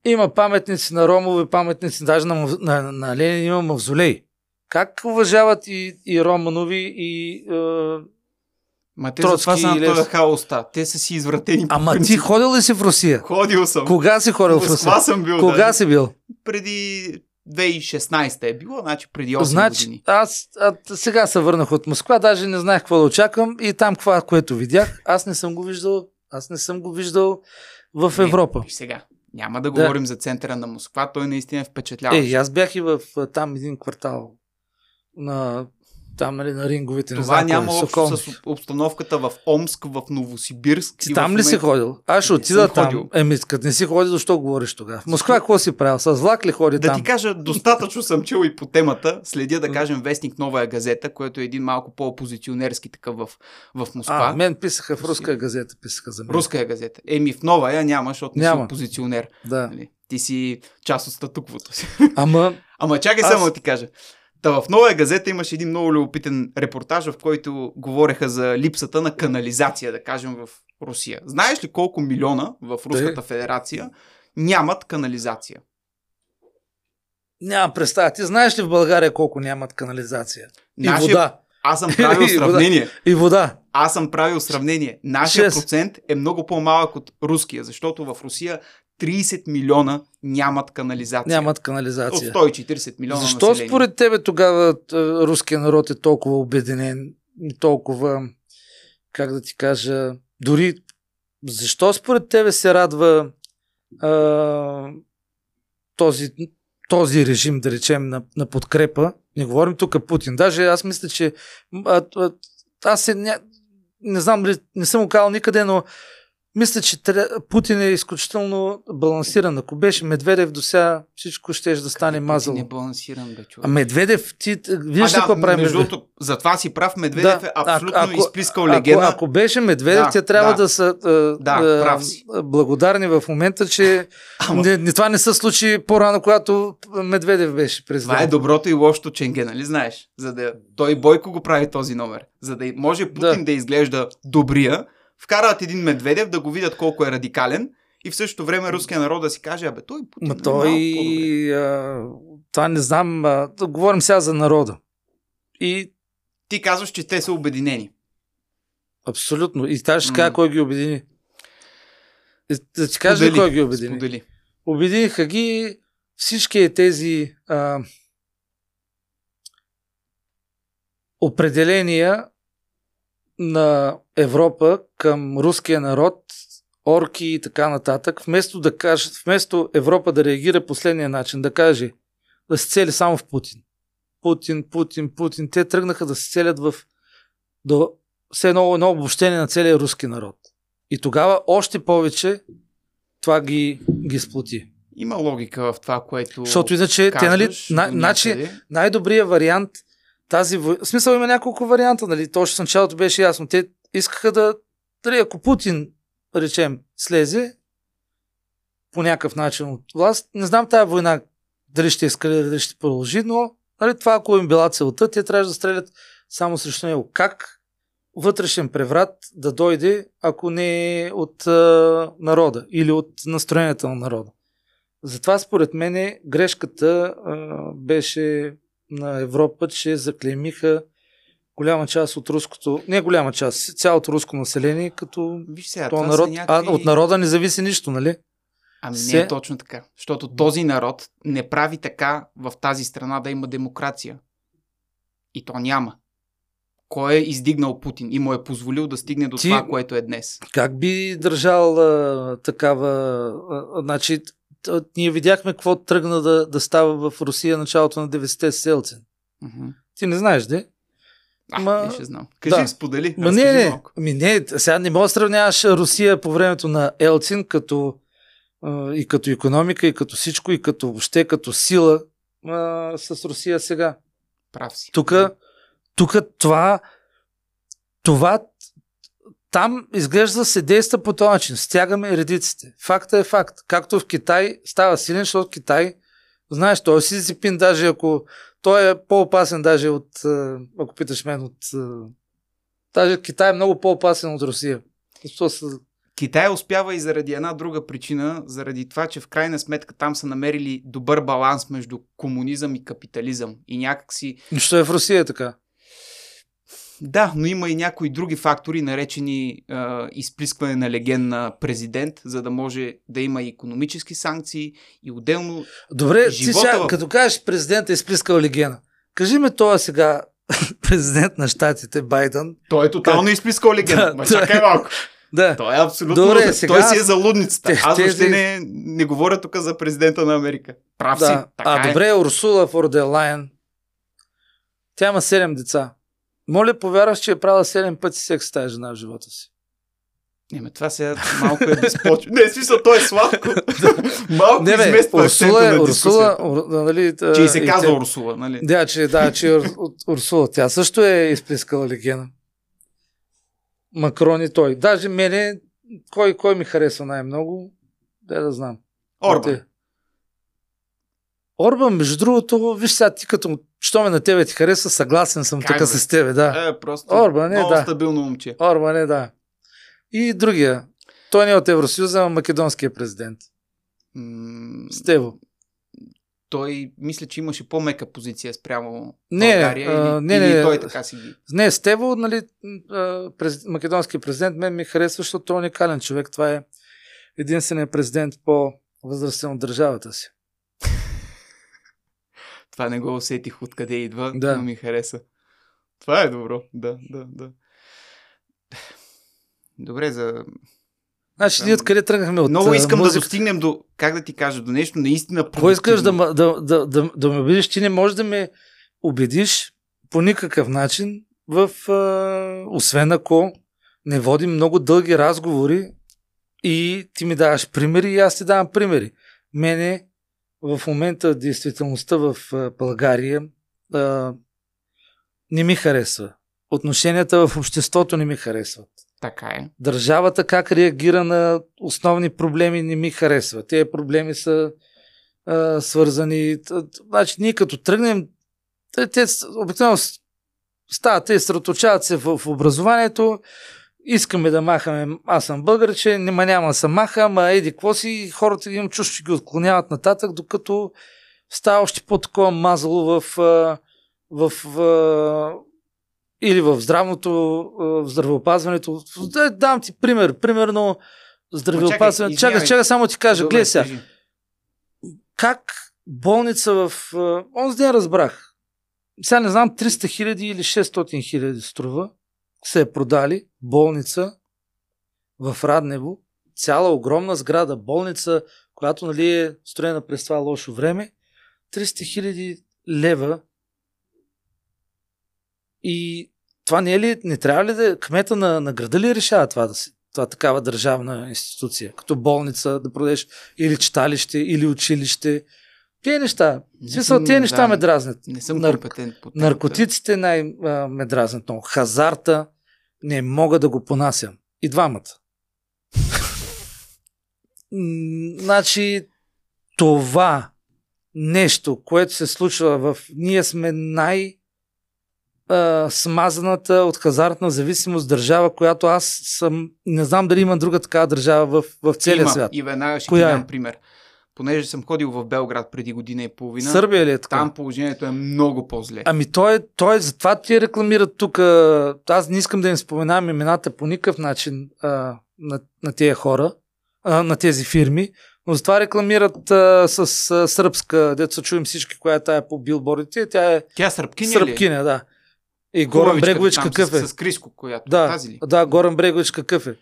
има паметници на Ромови, паметници даже на, на, на Ленин, има мавзолей. Как уважават и, и Романови, и е, Ма те Троцки, и Лев? Те са си извратени. Ама ти ходил ли си в Русия? Ходил съм. Кога си ходил в, в Русия? Съм бил, Кога да, си бил? Преди две хиляди и шестнадесета е било, значи преди осем значи, години. Аз а, сега се върнах от Москва, даже не знаех какво да очаквам и там какво, което видях, аз не съм го виждал, аз не съм го виждал в Европа. Не, сега. Няма да говорим да. за центъра на Москва, той наистина е впечатляващ. Е, аз бях и в там един квартал на, там, нали, на ринговите. Това знам, няма общо с обстановката в Омск, в Новосибирск. Ти там в... ли си ходил? Аз ще отида там. Ходил. Еми, като не си ходил, защо говориш тогава? В Москва какво си правил? С влак ли ходи да там? Да ти кажа, достатъчно съм чел и по темата. Следя, да кажем, вестник Новая газета, който е един малко по-опозиционерски такъв в, в Москва. А, мен писаха в Руска газета, писаха за мен. Руска газета. Еми, в Нова я няма, защото не няма. Си опозиционер. Да. Нали? Ти си част от статуквото си. Ама, Ама чакай аз... само да ти кажа. Та в Нова газета имаше един много любопитен репортаж, в който говореха за липсата на канализация, да кажем, в Русия. Знаеш ли колко милиона в Руската федерация нямат канализация? Няма представа. Ти знаеш ли в България колко нямат канализация? И нашия... вода. Аз съм правил сравнение. И вода. Аз съм правил сравнение. Нашия процент е много по-малък от руския, защото в Русия трийсет милиона нямат канализация. Нямат канализация. От сто и четирийсет милиона Защо население. Защо според тебе тогава руския народ е толкова обединен и толкова, как да ти кажа, дори защо според тебе се радва а, този, този режим, да речем, на, на подкрепа? Не говорим тук Путин. Даже аз мисля, че а, а, аз е, не, не знам, не съм окал никъде, но мисля, че Путин е изключително балансиран. Ако беше Медведев досега, всичко ще да стане мазало. Путин е балансиран, бе, човек. А Медведев, ти виждаш какво да, прави Медведев? Затова си прав, Медведев да, е абсолютно ако, изплискал легенда. Ако, ако беше Медведев, да, те трябва да, да са да, да, благодарни в момента, че не, не, това не се случи по-рано, когато Медведев беше президент. Това е доброто и лошото Ченге, нали знаеш? За да, той Бойко го прави този номер. За да може Путин да, да изглежда добрия, вкарат един Медведев да го видят колко е радикален и в същото време руския народ да си каже, абе той Путин Ма е той, малко по-добре. А, това не знам, а, да говорим сега за народа. И ти казваш, че те са обединени. Абсолютно. И тази ще кажа, кой ги обедини. Да ти кажа ли кой ги обедини? Сподели. Обединиха ги всички тези а, определения на Европа към руския народ, орки и така нататък, вместо да каже, вместо Европа да реагира последния начин, да каже, да се цели само в Путин. Путин, Путин, Путин. Те тръгнаха да се целят в до все едно, едно обобщение на целия руски народ. И тогава още повече това ги, ги сплоти. Има логика в това, което защото иначе, казваш, те, нали, на, начи, най-добрият вариант тази вой... В смисъл има няколко варианта, нали? Точно в началото беше ясно. Те искаха да... Дали, ако Путин, речем, слезе по някакъв начин от власт, не знам тая война дали ще ескалира, дали ще продължи, но нали, това, ако им била целта, те трябваше да стрелят само срещу него. Как вътрешен преврат да дойде, ако не е от а, народа или от настроението на народа? Затова, според мен, грешката а, беше... на Европа, че заклеймиха голяма част от руското, не голяма част, цялото руско население, като виж сега, това народ, някакви... а, от народа не зависи нищо, нали? Ами Се... не е точно така, защото този народ не прави така в тази страна да има демокрация. И то няма. Кой е издигнал Путин и му е позволил да стигне до Ти... това, което е днес? Как би държал а, такава... А, значи... Ние видяхме какво тръгна да, да става в Русия началото на деветдесетте с Елцин. Mm-hmm. Ти не знаеш, де? А, Ма... не ще знам. Кажи, да. сподели. Ма не, не. Ми, не, сега не мога да сравняваш Русия по времето на Елцин като и като икономика, и като всичко, и като въобще, като сила а, с Русия сега. Прав си. Тук, да. тук това, това там изглежда се действа по този начин. Стягаме редиците. Факта е факт. Както в Китай става силен, защото Китай, знаеш, той си зипин, даже ако той е по-опасен даже от, ако питаш мен, от даже Китай е много по-опасен от Русия. Китай успява и заради една друга причина, заради това, че в крайна сметка там са намерили добър баланс между комунизъм и капитализъм. И някакси... Нищо е в Русия така. Да, но има и някои други фактори, наречени е, изплискване на леген на президент, за да може да има и икономически санкции и отделно... Добре, живота... ти сега, като кажеш президентът е изплискал легена, кажи ме това сега президент на щатите Байден... Той е тотално как... изплискал легена, да, ма той... чакай малко. Да. Той е абсолютно... Добре, сега... Той си е за лудницата. Аз въобще тези... не, не говоря тук за президента на Америка. Прав да. си, така а, е. Добре, Урсула фон дер Лайен, тя има седем деца. Моля, повярваш, че е правила седем пъти секс тази жена в живота си. Не, ме, това сега малко е безпочвено. Не, смисъл, той е сладко. Малко не, бе, измества акцента на дискусията. Урсула, ур, нали, че и се и казва те... Урсула, нали? Да, че, да, че ур, Урсула. Тя също е изплескала легена. Макрон и той. Даже мене, кой, кой ми харесва най-много, да да знам. Орбан. Те... Орбан, между другото, виж сега ти като... Що ме на тебе ти харесва, съгласен съм така с тебе, да. Е, просто Орбан е, много да. стабилно момче. Орбан е, да. И другия. Той не е от Евросъюза, а македонския президент. М... Стево. той мисля, че имаше по-мека позиция спрямо не, България а, или, не, или не, той така си ги... Не, Стево, нали, през, македонският президент мен ми харесва, защото той е уникален човек. Това е единственият президент по-възрастен от държавата си. Това не го усетих откъде идва, да. Но ми хареса. Това е добро, да, да, да. Добре, за... Значи ние откъде тръгнахме от музиката? Много искам музиката. Да достигнем до, как да ти кажа, до нещо наистина... Кой искаш да, да, да, да, да ме убедиш? Ти не можеш да ме убедиш по никакъв начин, в, а, освен ако не водим много дълги разговори и ти ми даваш примери и аз ти давам примери. Мене в момента действителността в България а, не ми харесва. Отношенията в обществото не ми харесват. Така е. Държавата как реагира на основни проблеми не ми харесва. Те проблеми са а, свързани. Значи ние като тръгнем, те обикновено стават и сръточават се в, в образованието. Искаме да махаме, аз съм българче, няма, няма да се маха, ама еди какво си, хората им чуш, че ги отклоняват нататък, докато става още по-такова мазало в... в, в или в здравното, в здравеопазването. Да, дам ти пример. Примерно здравеопазването. Чакай, чакай, чакай, само ти кажа. Добре, гледай сега. Как болница в... Онзи ден разбрах. Сега не знам, триста хиляди или шестстотин хиляди струва. Се е продали болница в Раднево. Цяла огромна сграда. Болница, която нали, е строена през това лошо време. триста хиляди лева. И това не е ли, не трябва ли да кмета на, на града ли решава това, да си, това такава държавна институция, като болница да продадеш или читалище, или училище. Тие неща, смисъл, тие неща да, ме дразнят. Не съм Нар... компетент по темата. Наркотиците най- а, ме дразнят много. Хазарта не мога да го понасям. И двамата. Значи това нещо, което се случва в... Ние сме най- смазаната от хазартна зависимост държава, която аз съм... Не знам дали има друга такава държава в, в целия има, свят. И веднага ще Коя ти дам е? пример. Понеже съм ходил в Белград преди година и половина, Сърбия ли е така? Там положението е много по-зле. Ами той, той затова ти рекламират тук. Аз не искам да им споменавам имената по никакъв начин а, на, на тези хора, а, на тези фирми, но затова рекламират а, с а, сръбска, дето се чуем всички, коя е тая по билбордите. Тя е Тя сръбкиня, сръбкиня ли? Да. И Горан Брегович какъв е? С, с Криско, която да, тази ли? Да, Горан Брегович какъв е?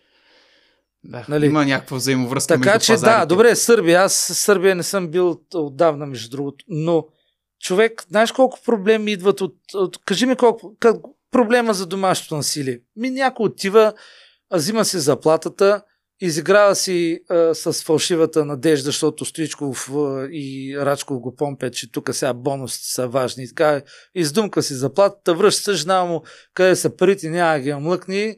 Да, нали? Има някаква взаимовръзка така, между пазарите. Така че да, добре, Сърбия. Аз Сърбия не съм бил отдавна, между другото. Но човек, знаеш колко проблеми идват от... от кажи ми колко... Как, проблема за домашното насилие. Ми някой отива, взима си заплатата, изиграва си а, с фалшивата надежда, защото Стоичков а, и Рачков го помпят, че тук сега бонусите са важни. Така, издумка си заплатата, връща жена му, къде са парите, няма ги млъкни,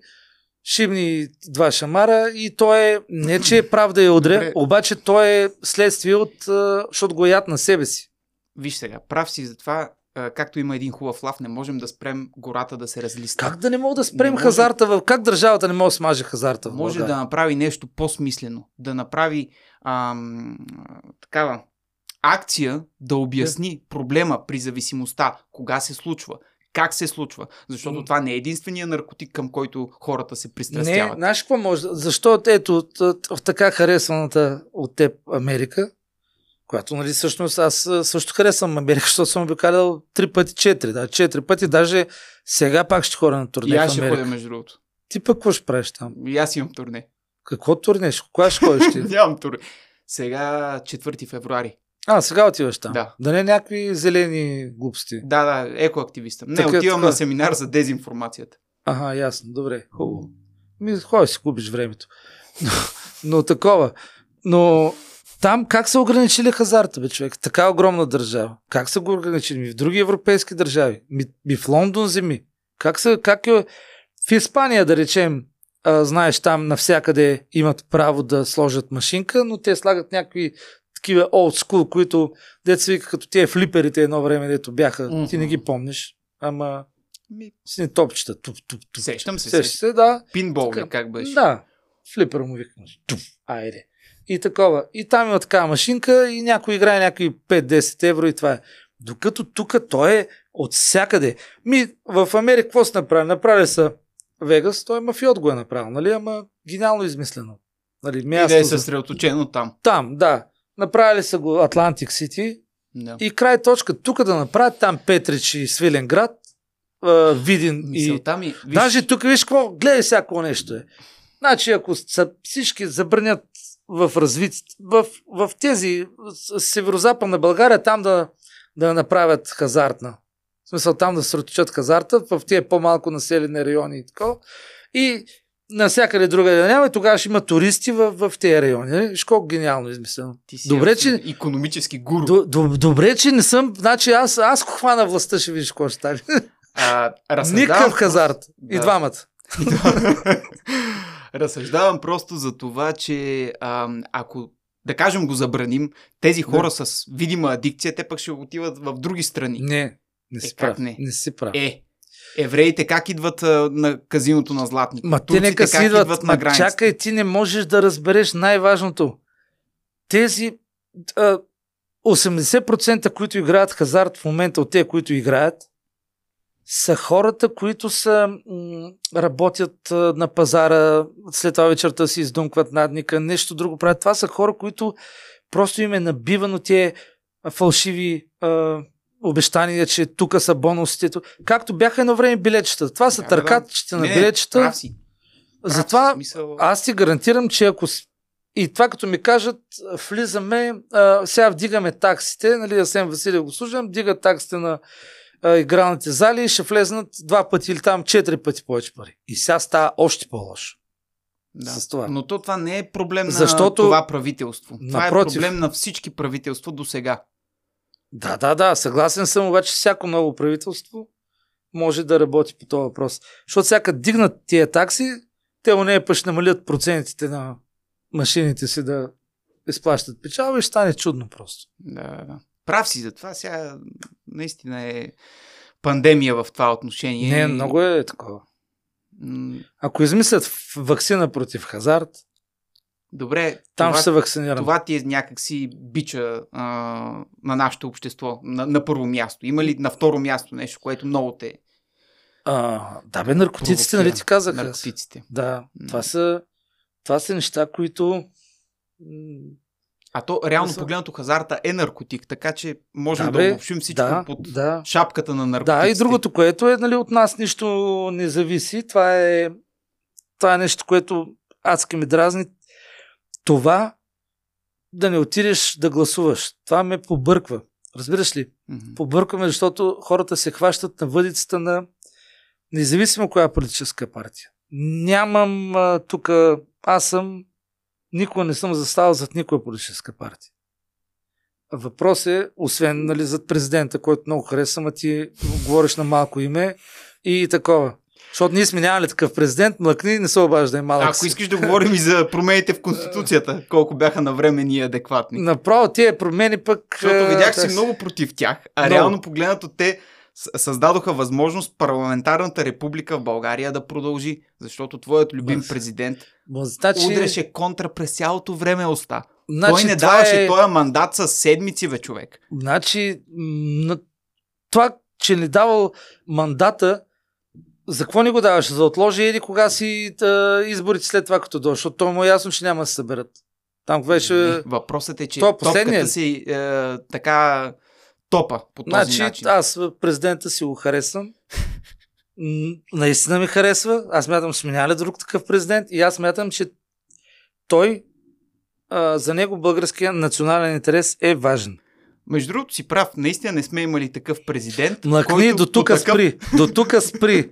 шибни два шамара и той е, не че е прав да я удря, обаче той е следствие от, а, защото го яд на себе си. Виж сега, прав си за това, както има един хубав лав, не можем да спрем гората да се разлиста. Как да не мога да спрем може... хазарта? В... Как държавата не може да смаже хазарта? В може да направи нещо по-смислено. Да направи ам, такава акция да обясни yeah. проблема при зависимостта. Кога се случва? Как се случва? Защото mm. това не е единствения наркотик, към който хората се пристрастяват. Не, знаеш какво може? Защо ето в така харесваната от теб Америка, която, нали, всъщност аз също харесвам Америка, защото съм обикалял три пъти, четири, да, четири пъти, даже сега пак ще хора на турне в Америка. И аз ще ходя, между другото. Ти пък какво ще правиш там? И аз имам турне. Какво турне? Кога ще ходиш ти? Нямам турне. Сега четвърти февруари. А, сега отиваш там? Да. Да не някакви зелени глупости? Да, да, екоактивиста. Не, така, отивам така... на семинар за дезинформацията. Ага, ясно, добре, хубаво. Ми, хубаво си губиш времето. Но, но такова, но... Там как са ограничили хазарта, бе, човек? Така огромна държава. Как са го ограничили? Ми в други европейски държави. Ми, ми в Лондон земи. Как са, как е... В Испания, да речем, а, знаеш, там навсякъде имат право да сложат машинка, но те слагат някакви такива old school, които деца вика, като тия флиперите едно време, дето бяха, mm-hmm. ти не ги помниш, ама ми... с не топчета. Туп, туп, туп. Сещам се, сещам се, да. Пинбол, така, как беше? Да. Флипер му викаш. Айде. и такова. И там има такава машинка и някой играе някакви пет-десет евро и това е. Докато тук той е от всякъде. Ми, в Америка какво се направи? Направи са Вегас, той е мафиот го е направил, нали? Ама гениално измислено. Нали, място и да е съсредоточено там. Там, да. Направили са го Атлантик Сити да. И край точка. Тук да направят там Петрич и Свиленград, Видин мисълта и... Ми, виж... Даже тук виж какво, гледай всяко нещо е. Значи ако са, всички забранят в развитие, в, в тези северо-западна България, там да, да направят хазартна. В смисъл там да сротичат хазарта, в тези по-малко населени райони и такова. И навсякъде друга да няма, и тогава ще има туристи в, в тези райони. Виж колко гениално измислено. Добре, че... Икономически гуру. Д, д, добре, че не съм... Значи аз, аз хвана властта, ще видиш какво ще стане. Никакъв хазарт. Да. И двамата. Разсъждавам просто за това, че а, ако, да кажем, го забраним, тези хора да. С видима адикция, те пък ще отиват в други страни. Не, не си е, прав. Не? не си прав. Е, евреите как идват а, на казиното на Златник? Ма турците те нека как идват, идват на границата? Чакай, ти не можеш да разбереш най-важното. Тези а, осемдесет процента, които играят хазарт в момента, от те, които играят, са хората, които са, м- работят а, на пазара, след това вечерта си издумкват надника, нещо друго правят. Това са хора, които просто им е набивано тие фалшиви а, обещания, че тук са бонусите. Тук. Както бяха едно време билетчета. Това са търкатчета на билетчета. Прав си. Прав затова смисъл... аз ти гарантирам, че ако... И това като ми кажат, влизаме, а, сега вдигаме таксите, нали, Асен Василев го служам, вдига таксите на игралните зали, ще влезнат два пъти или там четири пъти повече пари. И сега става още по-лошо. Да. С това. Но то това не е проблем на Защото... това правителство. Напротив. Това е проблем на всички правителства до сега. Да, да, да. Съгласен съм, обаче всяко ново правителство може да работи по този въпрос. Защото всяка дигнат тия такси, те у нея пъщ намалят процентите на машините си да изплащат печалба и ще стане чудно просто. Да, да. Прав си за това. Сега наистина е пандемия в това отношение. Не, много е такова. Ако измислят ваксина против хазарт, добре, там това, ще се вакцинираме. Това ти е някакси бича а, на нашето общество. На, на първо място. Има ли на второ място нещо, което много те... А, да бе, наркотиците, нали ти казах? Наркотиците. Да, това са, това са неща, които... А то, реално погледнато, хазарта е наркотик, така че можем да, да обобщим всичко да, под да. Шапката на наркотиците. Да, и другото, което е, нали, от нас нищо не зависи. Това е, това е нещо, което адски ме дразни. Това да не отидеш да гласуваш. Това ме побърква. Разбираш ли? Mm-hmm. Побъркваме, защото хората се хващат на въдицата на независимо коя политическа партия. Нямам тук... Аз съм... Никога не съм заставал зад никоя политическа партия. Въпрос е, освен нали, зад президента, който много харесвам, а ти говориш на малко име и такова. Защото ние сме нямали такъв президент, млъкни, не се обажда и малък. Ако си. Искаш да говорим и за промените в Конституцията, колко бяха навремени и адекватни. Направо тия промени пък... Защото видях си много против тях, а много. Реално погледнато те... създадоха възможност парламентарната република в България да продължи, защото твоят любим Бъз. президент Бъз, значи... удреше контра през цялото време уста. Значи, той не даваше е... този мандат със седмици бе, човек. Значи, това, че не давал мандата, за какво не го даваше? За отложи еди кога си да, изборите след това като дойде, защото той му е ясно, че няма да се съберат. Там беше... Не, въпросът е, че това топката си е, така... топа по този значи, начин. Аз президента си го харесвам. Наистина ми харесва. Аз мятам, че минали друг такъв президент и аз мятам, че той а, за него българския национален интерес е важен. Между другото си прав. Наистина не сме имали такъв президент. Млъкни, до тук такъв... спри. До тук спри.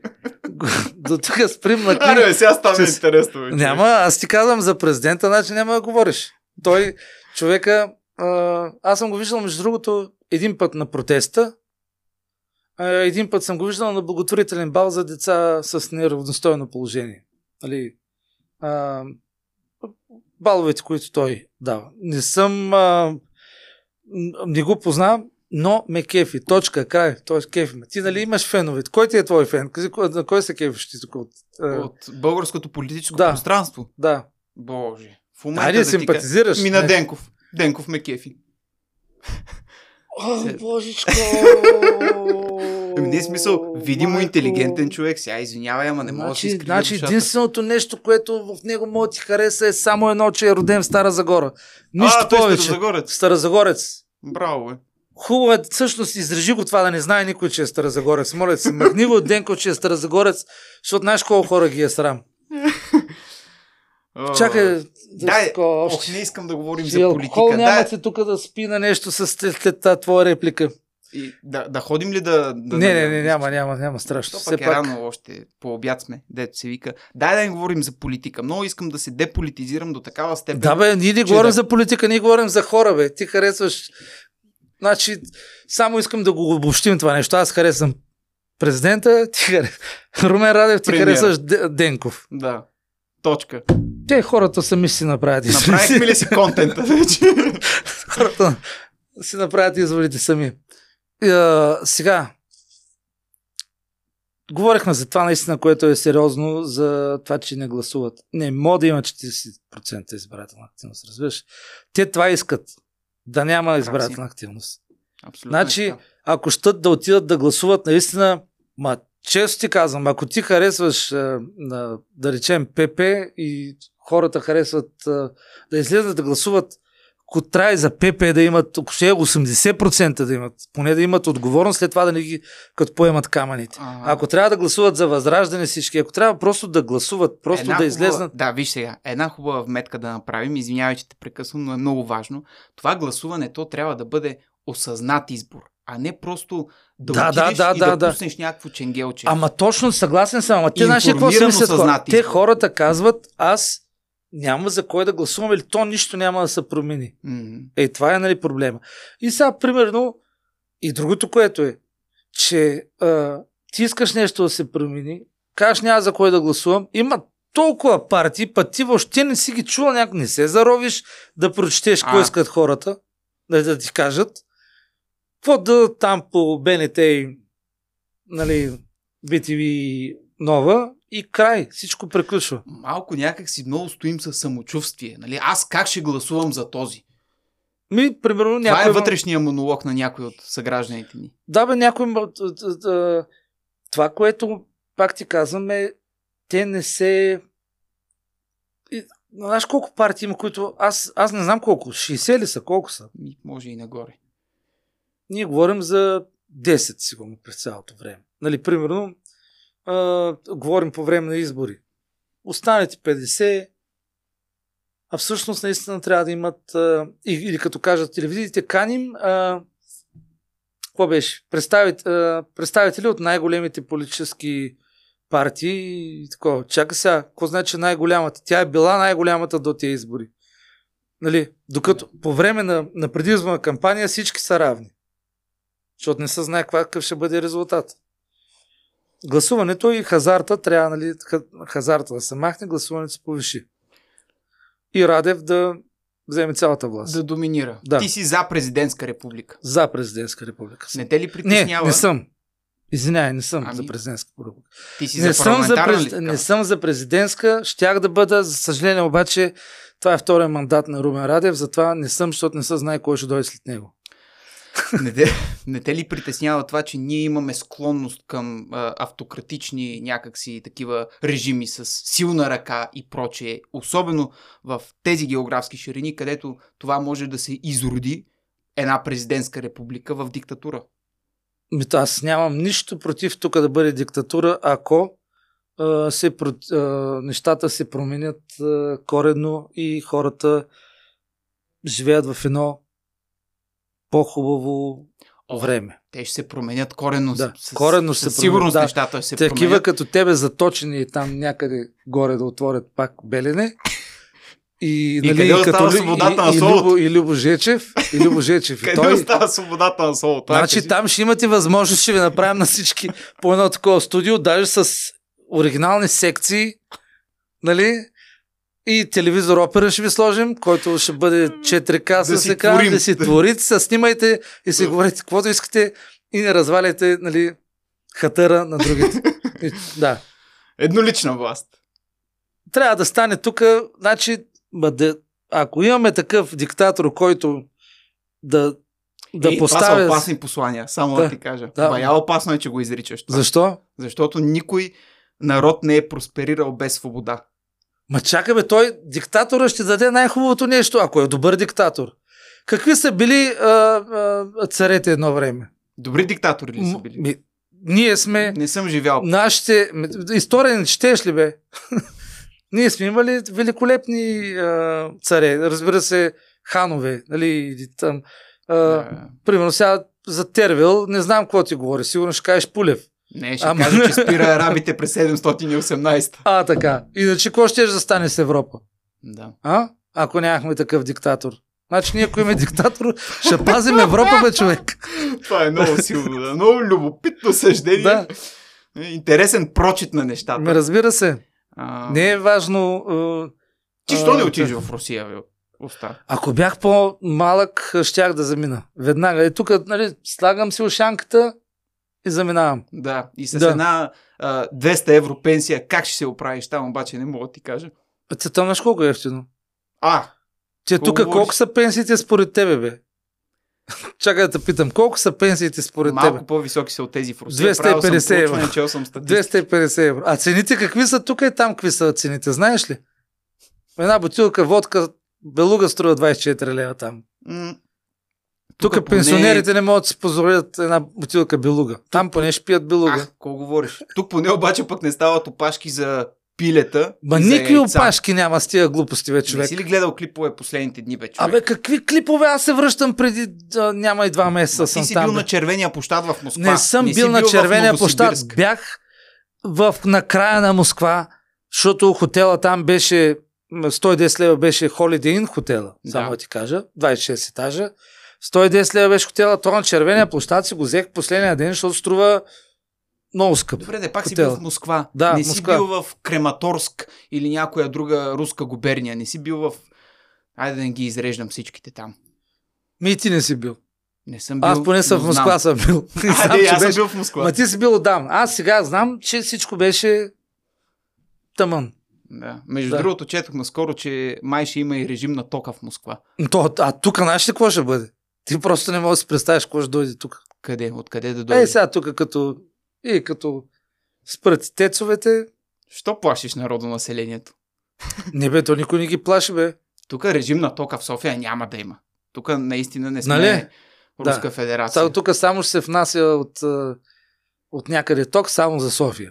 До тук спри, млъкни. Аре, сега става че... интересно. Вече. Няма, аз ти казвам за президента, значи няма да говориш. Той, човека, а, аз съм го виждал между другото един път на протеста, един път съм го виждал на благотворителен бал за деца с неравностойно положение. Нали, а, баловете, които той дава. Не съм... А, не го познавам, но ме кефи. Точка, край. Той кефи ме. Ти нали имаш феновете? Кой ти е твой фен? На кой се кефиш ти тук? От, а... от българското политическо да, пространство? Да. Боже. В момента Айде да симпатизираш. Тика, мина не. Денков. Денков ме кефи. О, божечко! Не е смисъл, видимо Майко. Интелигентен човек. Сега извинявай, ама не мога значи, да си скрива значи, душата. Единственото нещо, което в него мога да ти хареса е само едно, че е роден в Стара Загора. Нищо а, повече. Старозагорец. Старозагорец. Браво, бе. Хубаво е, всъщност изрежи го това да не знае никой, че е старозагорец. Моля се, махни го от Денко, че е старозагорец, защото знаеш колко хора ги е срам. Чакай, да, ох, не искам да говорим за политика. Алкохол нямате тук да спи на нещо с тази твоя реплика. И да, да ходим ли да... да не, не, не, няма, няма, няма страшно. То пак е пак... рано още, по обяд сме, дето се вика. Дай да не говорим за политика. Много искам да се деполитизирам до такава степен. Да бе, ние не говорим да... за политика, ние говорим за хора бе. Ти харесваш... Значи, само искам да го обобщим това нещо. Аз харесвам президента, ти харесваш... Румен Радев, ти Премьер. Харесваш Денков. Да, точка. Те хората сами си направят. Направихме ли си контента вече? Хората си направят изводите сами. Uh, сега, говорихме за това наистина, което е сериозно, за това, че не гласуват. Не, мога да има четирийсет процента избирателна активност, разбираш. Те това искат, да няма избирателна активност. Абсолютно. Значи, ако щат да отидат да гласуват, наистина, ма често ти казвам, ако ти харесваш, да речем, ПП и хората харесват да излезат да гласуват, ако трябва за ПП да имат осемдесет процента да имат, поне да имат отговорност, след това да не ги като поемат камъните. А-а-а. Ако трябва да гласуват за Възраждане всички, ако трябва просто да гласуват, просто една да хубава, излезнат... Да, виж сега, една хубава вметка да направим, извинявай, че те прекъсвам, но е много важно. Това гласуване, то трябва да бъде осъзнат избор, а не просто да, да отидеш да, да, и да, да пуснеш да. някакво ченгелче. Ама точно, съгласен съм, ама те наши какво се мислят? Те хората казват, аз... няма за кой да гласуваме, или то нищо няма да се промени. Mm-hmm. Ей, това е нали проблема. И сега, примерно, и другото, което е, че а, ти искаш нещо да се промени, кажеш няма за кой да гласувам, има толкова партии, път ти въобще не си ги чува някак, не се заровиш да прочетеш а. кой искат хората, да, да ти кажат. Какво да там по БНТ и нали, би ти ви Нова, и край, всичко приключва. Малко някак си много стоим със самочувствие. Нали? Аз как ще гласувам за този? Ми, примерно, някой... Това е вътрешния монолог на някой от съгражданите ни. Да бе, някой... Това, което пак ти казвам е, те не се... Знаеш колко партии има, които... Аз, аз не знам колко. шейсет ли са? Колко са? Може и нагоре. Ние говорим за десет сигурно през цялото време. Нали, примерно... Uh, говорим по време на избори. Останете петдесет, а всъщност наистина трябва да имат uh, или, или като кажат телевизиите, каним uh, какво беше? Представит, uh, представители от най-големите политически партии и такова. Чакай сега, какво значи най-голямата? Тя е била най-голямата до тези избори. Нали? Докато по време на, на предизборна кампания всички са равни. Защото не се знае какъв ще бъде резултат. Гласуването и хазарта трябва, нали, хазарта да се махне, гласуването се повиши. И Радев да вземе цялата власт. Да доминира. Да. Ти си за президентска република. За президентска република. Не те ли притеснява? Не, не съм. Извинявай, не съм ами? за президентска република. Ти си не за парламентарна съм за през... Не съм за президентска, щях да бъда, за съжаление обаче, това е втория мандат на Румен Радев, затова не съм, защото не се знае кой ще дойде след него. Не те, не те ли притеснява това, че ние имаме склонност към а, автократични някакси такива режими с силна ръка и прочее, особено в тези географски ширини, където това може да се изроди една президентска република в диктатура? Аз нямам нищо против тук да бъде диктатура, ако а, се, а, нещата се променят а, коренно и хората живеят в едно по-хубаво О, време. Те ще се променят коренно. Да, с, коренно с, се сигурност да, нещата ще се такива, променят. Такива като тебе заточени там някъде горе да отворят пак Белене. И, и нали, къде остава свободата на солото? И, и, и Любо Жечев. И Любо Жечев. Къде той... остава свободата на солото? Значи там ще имате възможност, ще ви направим на всички по едно такова студио, даже с оригинални секции. Нали? И телевизор опера ще ви сложим, който ще бъде четири К да с екран, да си творите, се снимайте и си говорите каквото искате и не разваляйте, нали, хатъра на другите. И, да. Еднолична власт. Трябва да стане тук, значи, бъде, ако имаме такъв диктатор, който да, да Ей, поставя... Това са опасни послания, само да, да ти кажа. Да. Бая опасно е, че го изричаш. Това. Защо? Защото никой народ не е просперирал без свобода. Ма чакаме, той диктатора ще даде най-хубавото нещо, ако е добър диктатор. Какви са били а, а, царете едно време? Добри диктатори ли са били? М- ми, ние сме... Не съм живял. Нашите... История не четеш ли, бе? Ние сме имали великолепни а, царе, разбира се, ханове, нали, там, а, yeah. примерно сега за Тервел, не знам какво ти говори, сигурно ще кажеш Пулев. Не, ще Ама... кажа, че спира арабите през седемстотин и осемнадесета. А, така. Иначе какво ще да стане с Европа? Да. А? Ако нямахме такъв диктатор. Значи ние, ако имаме диктатор, ще пазим Европа, бе, човек. Това е много силно, да. Много любопитно съждение. Да. Интересен прочит на нещата. Ме, разбира се. А... Не е важно... Ти а... що не отиш в Русия, бе? Оста. Ако бях по-малък, щях да замина. Веднага. И тук, нали, слагам си ушанката и заминавам. Да, и с да. една а, двеста евро пенсия, как ще се оправиш там, обаче не мога да ти кажа. Цето наш колко е ефтино? А! Че тук говориш? Колко са пенсиите според тебе, бе? Чакай да те питам, колко са пенсиите според Малко тебе? Малко по-високи са от тези в Русия. двеста и петдесет евро. двеста и петдесет евро. А цените какви са тук и там? Какви са цените, знаеш ли? Една бутилка водка, белуга струва двадесет и четири лева там. М- Тук, тук пенсионерите поне... не могат да си позволят една бутилка белуга. Там поне ще пият белуга. Ах, какво говориш? Тук поне обаче пък не стават опашки за пилета. Ба никакви опашки няма с тия глупости, бе, човек. Не си ли гледал клипове последните дни, бе, човек? Абе, какви клипове? Аз се връщам преди а, няма и два месеца. Ба, съм ти си там, бил бе. на червения площад в Москва. Не съм не бил, бил на червения площад. Бях в, на края на Москва, защото хотела там беше сто и десет лева, беше Holiday Inn хотела. Само да ти кажа. двадесет и шест етажа. сто и десет лева беше хотела, то на червения площад си го взех последния ден, защото струва много скъпо. Добре, де, пак хотела. Си бил в Москва. Да, не Москва. Си бил в Крематорск или някоя друга руска губерния. Не си бил в... Айде да не ги изреждам всичките там. Ми и ти не си бил. Не съм бил. Аз поне съм в Москва знам. съм бил. Айде, знам, аз съм беше... бил в Москва. Ма ти си бил отдавна. Аз сега знам, че всичко беше тъмън. Да. Между да. другото, четох наскоро, че май ще има и режим на тока в Москва. То, а тук знаеш ли какво ще бъде? Ти просто не можеш да си представиш кой ще дойде тук. Къде? Откъде да дойде? Е, сега тук като, и като спрати тецовете. Що плашиш народонаселението? Не бе, то никой не ги плаши, бе. Тук режим на тока в София няма да има. Тук наистина не сме, нали? Руска да. федерация. Тук само ще се внася от, от някъде ток, само за София.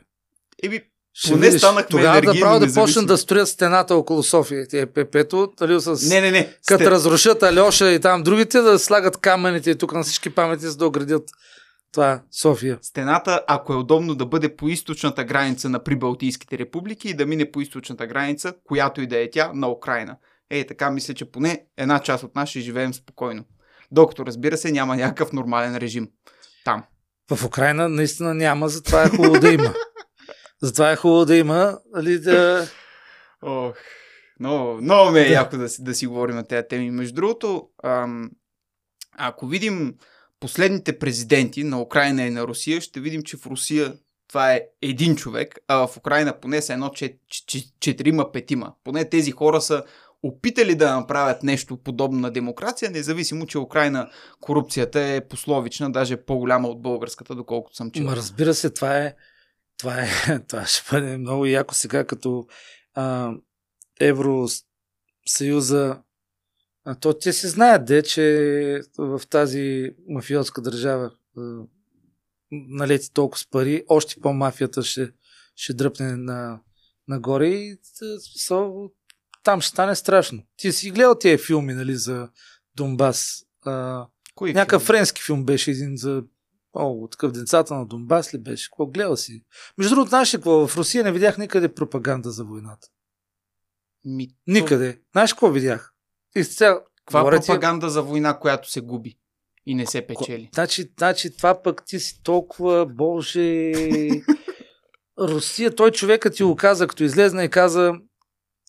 Еби, поне станахме енергийно независими. Тогава да да почнат да строят стената около София. Те ПП-то, нали, с... Не, не, не. Като Сте... разрушат Алеша и там другите, да слагат камъните и тук на всички памети, за да оградят това София. Стената, ако е удобно, да бъде по източната граница на прибалтийските републики и да мине по източната граница, която и да е тя, на Украйна. Е, така мисля, че поне една част от нас ще живеем спокойно. Докато, разбира се, няма някакъв нормален режим там. В Украйна наистина няма, затова е хубаво да има. Затова е хубаво да има, али да... Ох, много, много ме е да. яко да, да си говорим на тези теми. Между другото, ам, ако видим последните президенти на Украйна и на Русия, ще видим, че в Русия това е един човек, а в Украйна поне са едно чет, чет, четирима, петима. Поне тези хора са опитали да направят нещо подобно на демокрация, независимо, че Украйна корупцията е пословична, даже по-голяма от българската, доколкото съм чел. Разбира се, това е... Това, е, това ще бъде много яко сега, като а, Евросъюза. А то те си знаят, де, че в тази мафиотска държава а, налети толкова с пари, още по-мафията ще, ще дръпне на, нагоре и со, там ще стане страшно. Ти си гледал тия филми, нали, за Донбас? А, Кои някакъв филми? Френски филм беше един за... О, такъв децата на Донбас ли беше? Какво гледал си? Между другото, знаеш какво? В Русия не видях никъде пропаганда за войната. Ми, никъде. Знаеш какво видях? Изцяло. Каква пропаганда ти... за война, която се губи и не се печели? Значи, значи това пък ти си толкова, боже... Русия, той човекът ти го каза, като излезна и каза: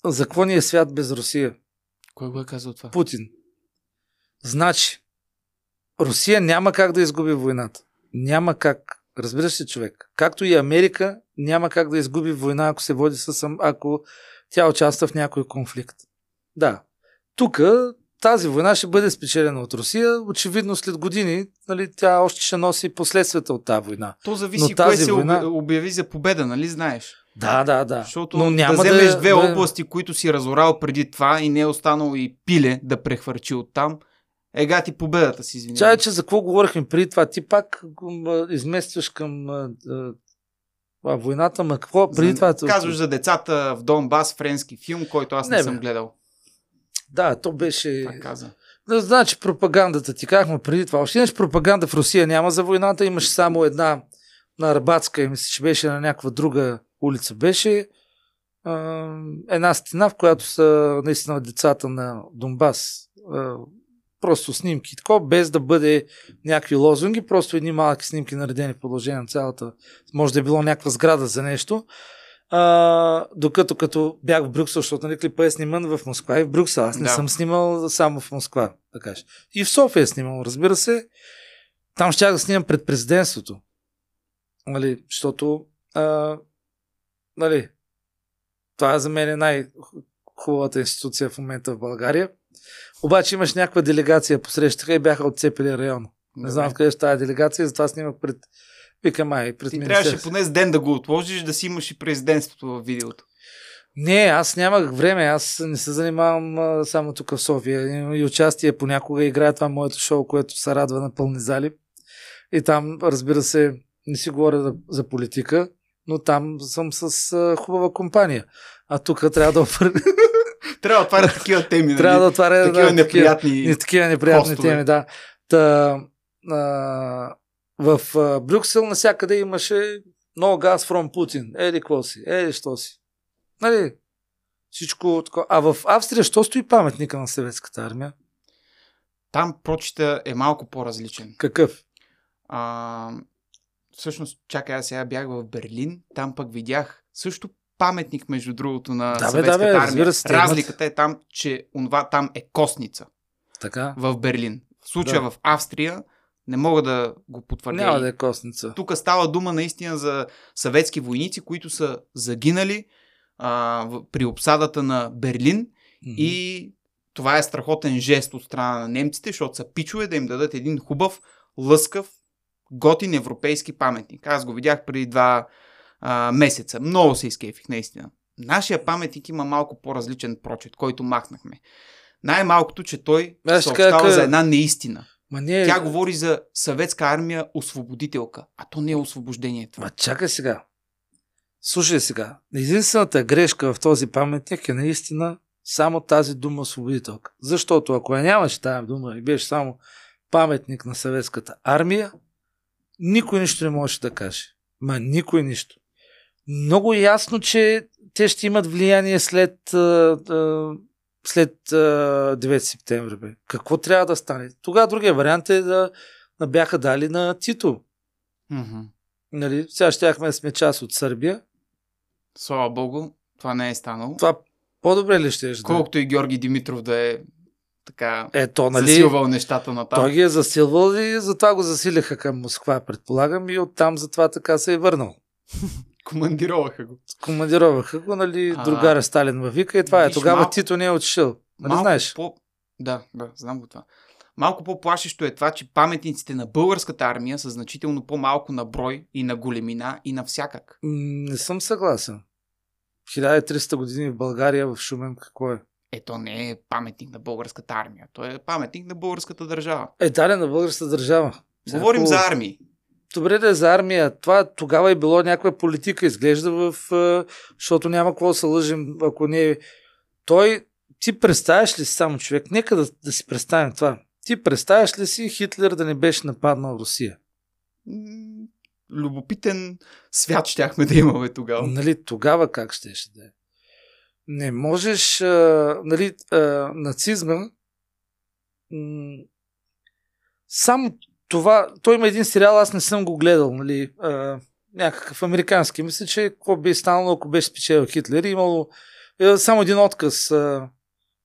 за какво ни е свят без Русия? Кой го е казал това? Путин. Значи, Русия няма как да изгуби войната. Няма как. Разбираш ли, човек? Както и Америка няма как да изгуби война, ако се води с, ако тя участва в някой конфликт. Да. тук тази война ще бъде спечелена от Русия. Очевидно след години, нали, тя още ще носи последствията от тази война. То зависи кое се война... обяви за победа, нали знаеш? Да, да, да. Защото но няма да вземеш да... две области, които си разорал преди това и не е останало и пиле да прехвърчи оттам. Ега ти победата си, извинявай. Чай, че за какво говорихме преди това? Ти пак изместваш към а, войната, ма какво преди за... това? Казваш за децата в Донбас, френски филм, който аз не, не съм гледал. Да, то беше... Так каза. Да, значи пропагандата ти казахме преди това. Още имаш пропаганда в Русия, няма за войната, имаш само една на Арбатска и мисля, че беше на някаква друга улица. Беше а, една стена, в която са наистина децата на Донбас. А, просто снимки, тако, без да бъде някакви лозунги, просто едни малки снимки наредени в продължение на цялата. Може да е било някаква сграда за нещо. А, докато като бях в Брюксел, защото нали клипа е сниман в Москва и в Брюксел. Аз не да. съм снимал само в Москва. Така. И в София е снимал, разбира се. Там щях да снимам пред президентството. Нали, защото а, нали, това за мен е най-хубавата институция в момента в България. Обаче имаш някаква делегация посрещаха и бяха отцепили района. Не да, знам да. Къде ще тази делегация, затова снимах пред Викама и пред Ти трябваше поне с ден да го отложиш, да си имаш и президентството в видеото. Не, аз нямах време, аз не се занимавам а, само тук в София. И участие понякога играя това моето шоу, което се радва на пълни зали. И там, разбира се, не си говоря за политика, но там съм с а, хубава компания. А тук трябва да опърне... Трябва да отваря такива теми. Трябва да отваря такива, да, неприятни, такива, такива неприятни теми, да. Та, а, в а, Брюксел насякъде имаше no gas from Putin. Еди, какво си? Еди, що си? Нали? Всичко такова. А в Австрия, що стои паметника на Съветската армия? Там прочита е малко по-различен. Какъв? А, всъщност, чакай, аз сега бях в Берлин. Там пък видях също паметник, между другото, на да, Съветската да, армия. Се, разликата е там, че онова там е костница. Така. В Берлин. В случая да. В Австрия не мога да го потвърдя. Няма да е костница. Тук става дума наистина за съветски войници, които са загинали а, при обсадата на Берлин mm-hmm. и това е страхотен жест от страна на немците, защото са пичове да им дадат един хубав, лъскав, готин европейски паметник. Аз го видях преди два Uh, месеца. Много се изкефих, наистина. Нашия паметник има малко по-различен прочит, който махнахме. Най-малкото, че той Аз съобщава как... за една неистина. Ма не е... Тя говори за Съветска армия освободителка, а то не е освобождение това. Ма чакай сега. Слушай сега. Единствената грешка в този паметник е наистина само тази дума освободителка. Защото ако я нямаше тази дума и беше само паметник на Съветската армия, никой нищо не можеше да каже. Ма никой нищо. Много ясно, че те ще имат влияние след, след девети септември. Бе. Какво трябва да стане? Тогава другия вариант е да бяха дали на Тито. Mm-hmm. Нали? Сега щяхме да сме част от Сърбия. Слава Богу, това не е станало. Това по-добре ли ще е? Колкото и Георги Димитров да е така Ето, нали, засилвал нещата на там. Той ги е засилвал и затова го засилиха към Москва, предполагам, и оттам затова така се е върнал. Командироваха го. Командироваха го, нали, а, другаря Сталин във вика и това виж, е. Тогава малко... Тито не е отишъл. Нали знаеш? По... Да, да, знам го това. Малко по-плашещо е това, че паметниците на българската армия са значително по-малко на брой и на големина и на всякак. Не съм съгласен. хиляда и триста години в България, в Шумен, какво е? Ето не е паметник на българската армия. Той е паметник на българската държава. Е, да, на българската държава. Говорим за армии. Добре да е за армия. Това тогава е било някаква политика, изглежда в... Защото няма какво да се лъжим, ако не... Той... Ти представяш ли си само човек? Нека да, да си представим това. Ти представяш ли си Хитлер да не беше нападнал Русия? Любопитен свят щяхме да имаме тогава. Нали, тогава как щеше да е? Не можеш... А, нали, а, нацизма... М- само... Това, той има един сериал, аз не съм го гледал, нали, а, някакъв американски. Мисля, че какво би станало, ако беше спечелил Хитлер. Имало е, само един отказ а,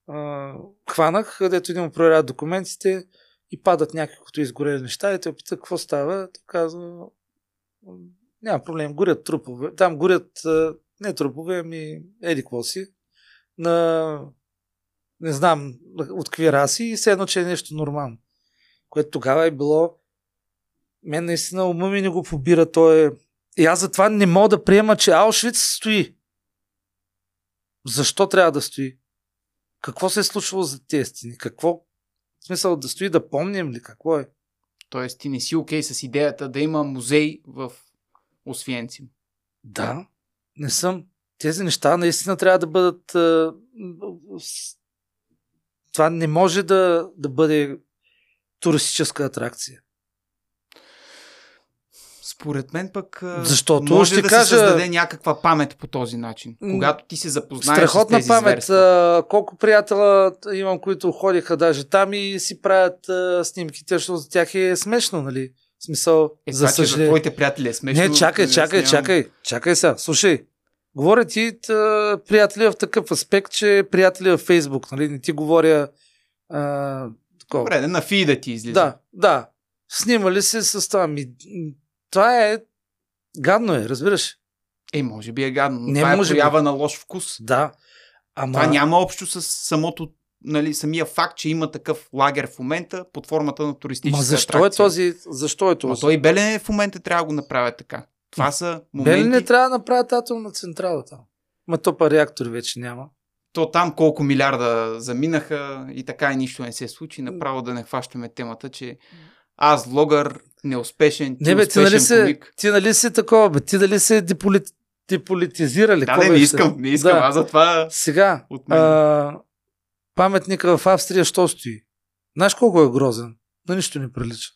а, хванах, където един му проверяват документите и падат някаквото изгорели неща и те опитат какво става. Той казва, няма проблем, горят трупове. Там горят не трупове, ами еди какво си, на не знам от какви раси и все едно, че е нещо нормално. Което тогава е било, мен наистина ума ми не го побира, той е... И аз затова не мога да приема, че Аушвиц стои. Защо трябва да стои? Какво се е случило за тези стени? Какво? В смисъл да стои, да помним ли? Какво е? Тоест ти не си окей okay с идеята да има музей в Освенцим? Да, не съм. Тези неща наистина трябва да бъдат... Това не може да, да бъде туристическа атракция. Според мен пък Защото, може да кажа... се създаде някаква памет по този начин. Когато ти се запознаеш страхотна с тези памет. Зверства. Колко приятела имам, които ходиха даже там и си правят а, снимки. Тъщо за тях е смешно, нали? В смисъл, е, за съжаление. За твоите приятели е смешно. Не, чакай, чакай, да чакай. Чакай сега. Слушай, говоря ти тъ, приятели в такъв аспект, че приятели във Фейсбук, нали? Не ти говоря... А, добре, не, на фида ти излиза. Да, да. Снимали се с това ми... Това е... Гадно е, разбираш? Е, може би е гадно, но не, това може е проява би. На лош вкус. Да. Ама... Това няма общо с самото, нали, самия факт, че има такъв лагер в момента под формата на туристическа Ма защо атракция. Е този... Защо е този? Но той и Белене в момента трябва да го направят така. Това са моменти... Белене трябва да направят атомна централа там. Ма то па реактор вече няма. То там колко милиарда заминаха и така и нищо не се случи. Направо да не хващаме темата, че аз влогър... неуспешен, ти не, бе, успешен ти, нали се, ти нали си такова, бе? Ти нали се деполит... деполитизирали? Да, не, не искам, не искам, да. Аз за това сега, от мен. А, паметника в Австрия, що стои? Знаеш колко е грозен? На нищо не прилича.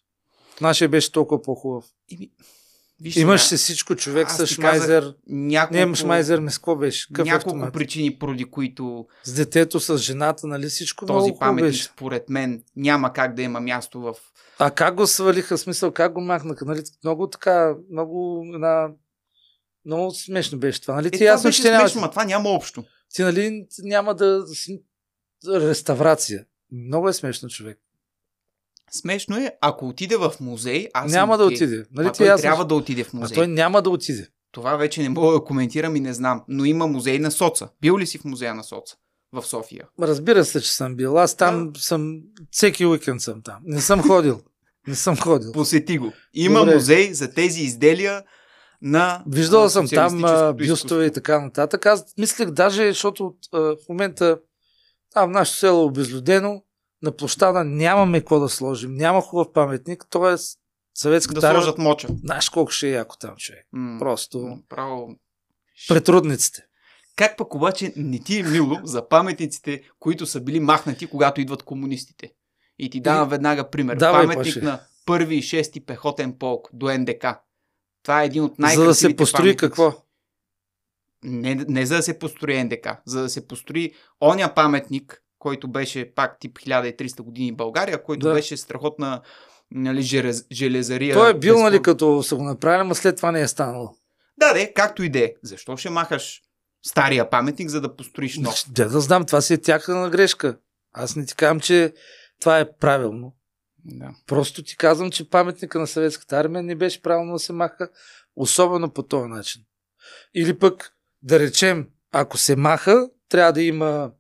Нашия беше толкова по-хубав. И, виж, имаш си всичко, човек с Шмайзер. Няколко... Не, Шмайзер меско беше. Какъв няколко автомат? Причини, поради които... С детето, с жената, нали всичко много хубаво беше. Този паметник, според мен, няма как да има място в... А как го свалиха, смисъл, как го махнаха, нали, много така, много, на... много смешно беше това, нали? Е, ти, това беше смешно, няма... а това няма общо. Ти, нали, няма да... Реставрация. Много е смешно, човек. Смешно е, ако отиде в музей, аз няма да отиде. Нали, а той ясно... трябва да отиде в музей. А той няма да отиде. Това вече не мога да коментирам и не знам, но има музей на Соца. Бил ли си в музея на Соца? В София. Разбира се, че съм бил. Аз там да. съм, всеки уикенд съм там. Не съм ходил. Не съм ходил. Посети го. Има добре. Музей за тези изделия на... Виждал съм там бюстове и така нататък. Аз мислех даже, защото а, в момента там нашето село е обезлюдено, на площада нямаме какво да сложим. Няма хубав паметник. Т.е. съветската... Да сложат моча. Знаеш колко ще е яко там, човек. М- Просто... Право... Претрудниците. Как пък обаче не ти е мило за паметниците, които са били махнати, когато идват комунистите? И ти давам веднага пример. Давай, паметник паше. На първи и шести пехотен полк до НДК. Това е един от най-красивите паметници. За да се построи паметници. Какво? Не, не за да се построи НДК. За да се построи оня паметник, който беше пак тип хиляда и триста години България, който да. Беше страхотна, нали, желез, железария. Той е бил, безпор... нали, като са го направили, но след това не е станало. Да, де, както и де. Защо ще махаш стария паметник, за да построиш нов? Да, да знам, това си е тяхна грешка. Аз не ти казвам, че това е правилно. Да. Просто ти казвам, че паметника на Съветската армия не беше правилно да се маха, особено по този начин. Или пък, да речем, ако се маха, трябва да има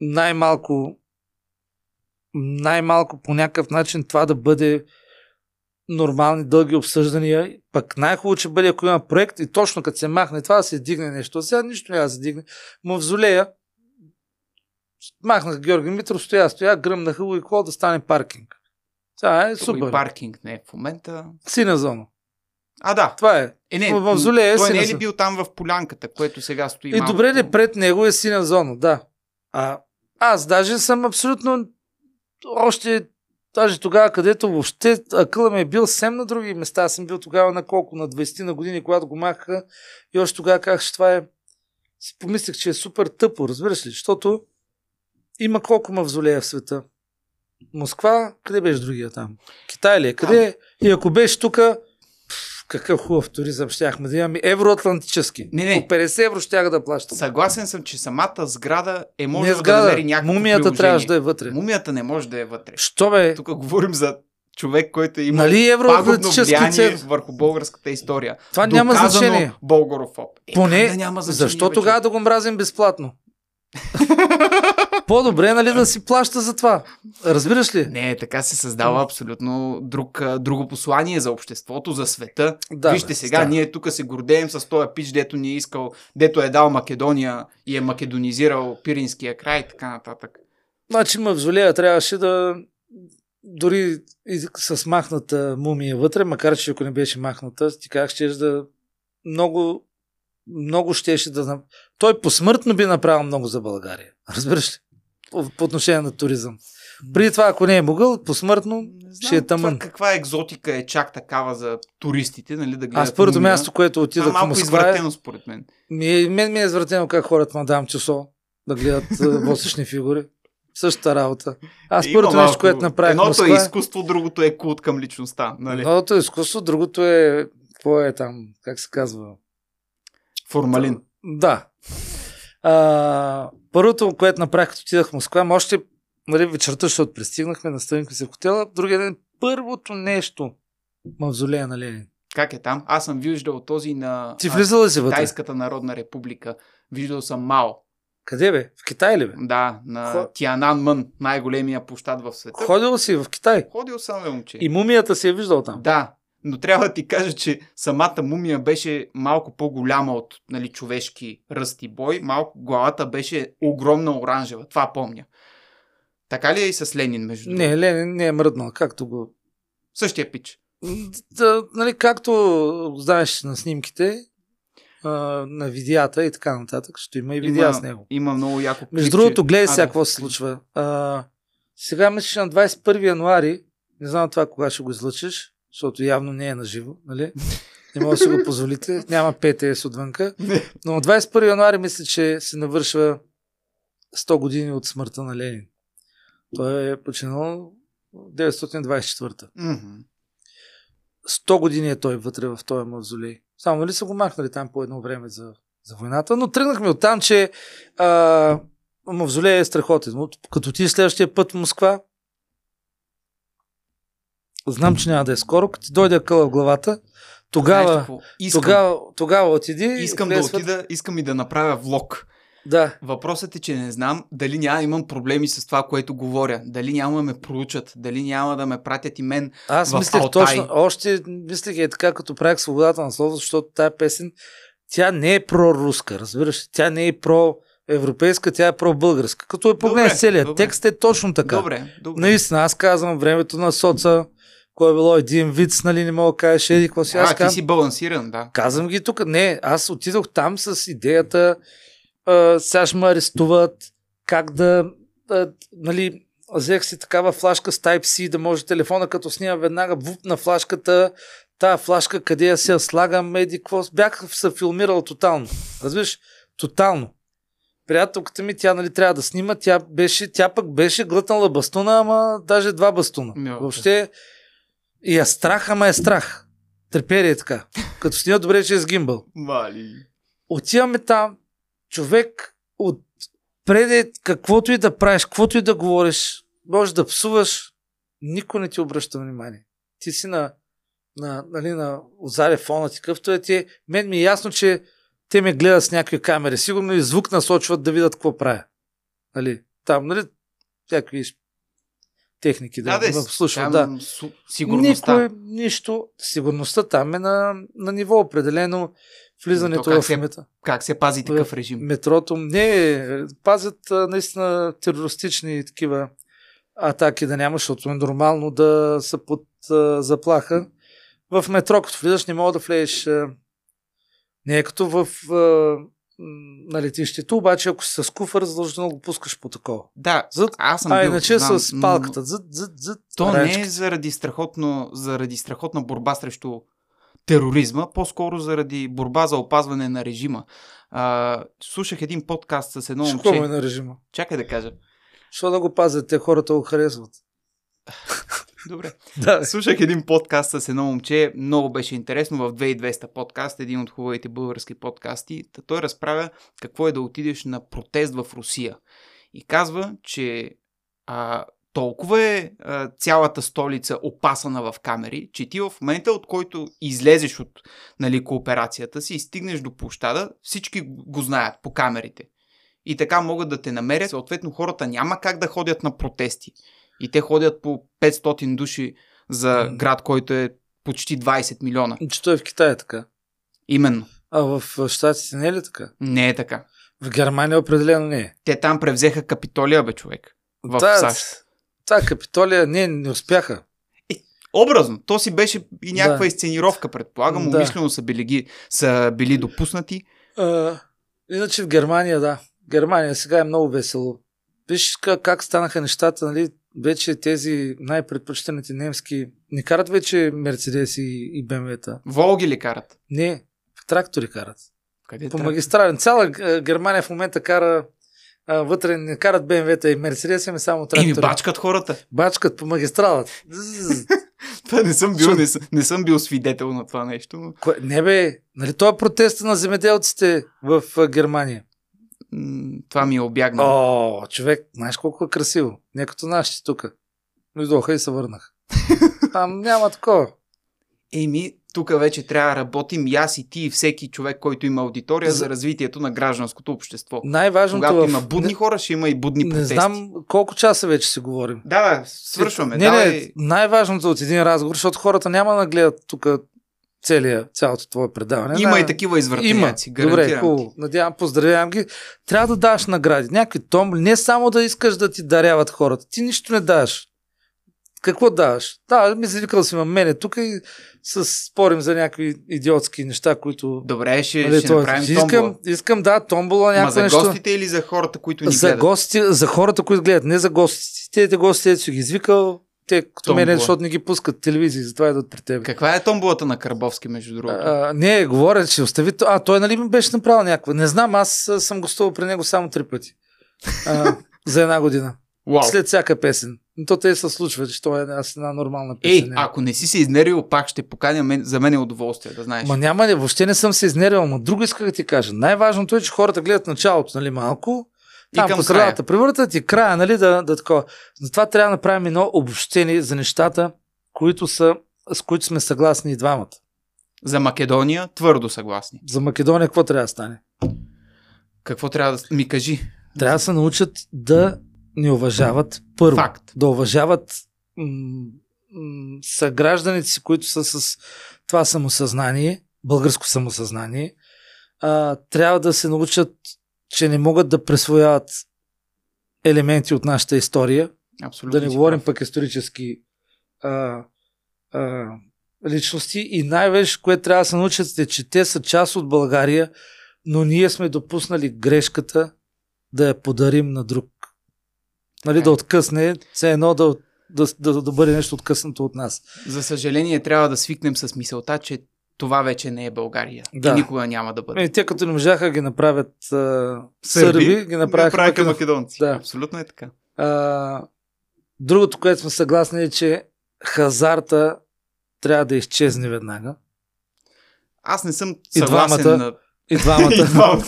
най-малко най-малко по някакъв начин това да бъде нормални дълги обсъждания, пък най-хубаво, че бъде, ако има проект и точно като се махне това да се дигне нещо. Сега нищо няма да се дигне. Мавзолея, махнаха Георги Митров, стоя, стоя, гръмнаха го и какво да стане паркинг. Това е супер. И паркинг не е в момента. Сина зона. А, да. Това е. Е, не, мавзолея е той сина не е ли бил там в полянката, което сега стои и малко? И добре ли пред него е сина зона, да. А аз даже съм абсолютно още... Даже тогава, където въобще акъла ми е бил съвсем на други места. Аз съм бил тогава на колко? На двайсет на години, когато го махаха. И още тогава казах, че това е... Си помислях, че е супер тъпо, разбираш ли? Защото има колко мавзолея в света. Москва, къде беше другия там? Китай ли? Къде? И ако беше тук, какъв хубав туризъм щяхме да имаме. Евроатлантически. Не, не. По петдесет евро щях да плащам. Съгласен съм, че самата сграда е може да намери някакво мумията приложение. Трябваше да е вътре. Мумията не може да е вътре. Що бе? Тук говорим за човек, който има, нали, пагубно влияние цер... върху българската история. Това доказано няма значение. Българофоб. Е, поне, да няма значение, защо тогава да го мразим безплатно? По-добре, нали, да си плаща за това. Разбираш ли? Не, така се създава абсолютно друг, друго послание за обществото, за света. Да, вижте сега, да. Ние тук се гордеем с този пич, дето ни е искал, дето е дал Македония и е македонизирал Пиринския край и така нататък. Значи мавзолея трябваше да... Дори с махната мумия вътре, макар че ако не беше махната, ти казах, щеш да... Много, много щеше да... Той посмъртно би направил много за България. Разбираш ли? По, по отношение на туризъм. Преди това, ако не е могъл, посмъртно знам, ще е тъмън. Каква екзотика е чак такава за туристите, нали, да гледат? Аз първото мумия, място, което отидах в Москва... Малко извратено, според мен. Ми, мен ми е извратено как хората Мадам Тюсо да гледат босъчни фигури. Същата работа. Аз първото нещо, което направих в Москва... Едното е изкуство, другото е култ към личността. Нали? Едното е изкуство, другото е... Какво е там? Как се казва? Формалин. Да. А, първото, което направих, като отидах в Москва, още нали, вечерта, защото пристигнахме, настанихме се в хотела, другия ден първото нещо мавзолея на Ленин. Как е там? Аз съм виждал този на Китайската народна република. Виждал съм Мао. Къде бе? В Китай ли бе? Да, на Ход... Тиананмън, най-големия площад в света. Ходил си в Китай? Ходил съм, бе, момче. И мумията си е виждал там? Да, но трябва да ти кажа, че самата мумия беше малко по-голяма от нали, човешки ръст и бой. Малко главата беше огромна оранжева, това помня. Така ли е и с Ленин между другото? Не, Ленин не е мръднал, както го... Същия пич. Да, нали, както знаеш на снимките... на видеята и така нататък. Ще има и видеа с него. Има много яко клипче. Между другото, гледай сега какво се случва. А, сега мислиш на двадесет и първи януари, не знам това кога ще го излъчиш, защото явно не е наживо, нали? Не мога да си го позволите. Няма Пи Ти Ес отвънка. Но на двадесет и първи януари мисля, че се навършва сто години от смъртта на Ленин. Той е починал деветстотин двадесет и четвърта. сто години е той вътре в този мавзолей. Само нали са го махнали там по едно време за, за войната, но тръгнахме от там, че а, мавзолея е страхотен. Като ти следващия път в Москва, знам, че няма да е скоро, като ти дойде къла в главата, тогава, тогава, тогава отиди. Искам да отида, искам и да направя влог. Да. Въпросът е, че не знам дали няма имам проблеми с това, което говоря. Дали няма да ме проучат, дали няма да ме пратят и мен аз в Алтай. Аз мислех точно, още мислех е така, като правих свободата на слово, защото тая песен, тя не е проруска, разбираш? Тя не е проевропейска, тя е пробългарска. Като е погледнеш целият текст е точно така. Добре, добре. Наистина, аз казвам времето на соца, кой е било един виц, нали, не мога да кажеш, еди, какво си аз казвам. А, ти си балансиран, да. Казвам ги тук. Не, аз отидох там с идеята Uh, сега ще ме арестуват, как да, uh, нали, взех си такава флашка с Type-C, да може телефона, като снимам веднага, вуп на флашката, тая флашка, къде я си я слагам, еди, какво, бях се филмирал тотално, разбираш, тотално. Приятелката ми, тя, нали, трябва да снима, тя, беше, тя пък беше глътнала бастуна, ама даже два бастуна. Yeah. Въобще, и е страх, ама е страх. Треперие е така, като снима добре, че е с гимбъл. Мали. Отиваме там, човек от преди каквото и да правиш, каквото и да говориш, можеш да псуваш, никой не ти обръща внимание. Ти си на, на, нали, на озаре фона ти, къвто е ти. Мен ми е ясно, че те ме гледат с някакви камери. Сигурно и звук насочват да видят какво правя. Нали, там, нали, някакви техники да, да, да слушам. Да. Сигурността. Никой, нищо. Сигурността там е на, на ниво определено. Влизането в мета. Как се пази такъв режим? Метрото. Не, пазят наистина терористични такива атаки да няма, защото е нормално да са под а, заплаха. В метро, като влизаш, не мога да влезеш. Не е като в а, на летището, обаче ако си с куфър, задължително го пускаш по такова. Да, зад, аз съм а бил, иначе знам, с палката. Зад, зад, зад, то речката. Не е заради, страхотно, заради страхотна борба срещу тероризма, по-скоро заради борба за опазване на режима. А, слушах един подкаст с едно момче. Школа е на режима. Чакай да кажа. Що да го пазят? Те хората го харесват. Добре. Да. Слушах един подкаст с едно момче. Много беше интересно. В две хиляди и двеста подкаст, един от хубавите български подкасти. Той разправя какво е да отидеш на протест в Русия. И казва, че а, толкова е а, цялата столица опасана в камери, че ти в момента, от който излезеш от нали, кооперацията си и стигнеш до площада, всички го знаят по камерите. и така могат да те намерят. Съответно, хората няма как да ходят на протести. И те ходят по петстотин души за град, който е почти двайсет милиона. Че той е в Китай е така. Именно. А в щатите не е ли така? Не е така. В Германия определено не е. Те там превзеха Капитолия, бе, човек. В Та, САЩ. Та Капитолия не, не успяха. Е, образно. То си беше и някаква да. Изценировка, предполагам. Да. Умишлено са били, ги, са били допуснати. А, иначе в Германия, да. Германия сега е много весело. Виж как, как станаха нещата, нали? Вече тези най-предпочитаните немски не карат вече мерцедеси и БМВ-та. Волги ли карат? Не, трактори карат. Къде по магистрален. Цяла Германия в момента кара а, вътре, не карат БМВ-та и мерцедеси, ами само трактори. И бачкат хората. Бачкат по магистралата. Това не съм бил, не, съ, не съм бил свидетел на това нещо. Но... Кое, не бе, нали това е протеста на земеделците в а, Германия. Това ми е обягна. О, човек, знаеш колко е красиво. Не като нашите тук. Дойдоха и се върнах. Там няма такова. Еми, тук вече трябва да работим и аз и ти и всеки човек, който има аудитория за, за развитието на гражданското общество. Най-важното. Когато в... има будни не... хора, ще има и будни не протести. Не знам колко часа вече си говорим. Да, свършваме. Не, давай... не, най-важното от един разговор, защото хората няма да гледат тук Целия, цялото твое предаване. Има да, и такива извратеняци, гарантирам. Добре, хубаво. Надявам, поздравявам ги. Трябва да даш награди. Някакви томбли. Не само да искаш да ти даряват хората. Ти нищо не даш. Какво даваш? Да, ми завикал си на мене тук и с спорим за някакви идиотски неща, които... Добре, ще, нали, ще направим искам, томбола. Искам, да, томбола, някаква нещо. Ма за гостите нещо... или за хората, които ни за гледат? Гости, за хората, които гледат. Не за гостите. Те гостите си ги извикал. Те като мен, защото не ги пускат телевизии, затова идват при теб. Каква е томбулата на Карбовски, между другото? А, не, говоря, че остави... А, той нали ми беше направил някаква. Не знам, аз съм гостувал при него само три пъти. А, за една година. Wow. След всяка песен. Но то те се случва, че това е една нормална песен. Ей, ако не си се изнервил, пак ще поканя, за мен е удоволствие, да знаеш. Ма няма, въобще не съм се изнервил, но друго исках да ти кажа. Най-важното е, че хората гледат началото, нали, малко. Там по средата превъртат и края, нали, да, да такова. Затова трябва да направим едно обобщение за нещата, които са, с които сме съгласни и двамата. За Македония твърдо съгласни. За Македония какво трябва да стане? Какво трябва да... Ми кажи. Трябва да се научат да не уважават първо. Факт. Да уважават м- м- съгражданите си, които са с това самосъзнание, българско самосъзнание. А, трябва да се научат, че не могат да присвояват елементи от нашата история. Абсолютно. Да не говорим пък исторически а, а, личности. И най-вече, което трябва да се научат, е, че те са част от България, но ние сме допуснали грешката да я подарим на друг. Нали, да откъсне, все едно да, да, да, да бъде нещо откъснато от нас. За съжаление, трябва да свикнем с мисълта, че това вече не е България. Да. И никога няма да бъде. И те като не можаха ги направят а, сърби, сърби, ги направиха македон... македонци. Да. Абсолютно е така. А, другото, което сме съгласни е, че хазарта трябва да изчезне веднага. Аз не съм съгласен. И двамата. На... И двамата. И двамата.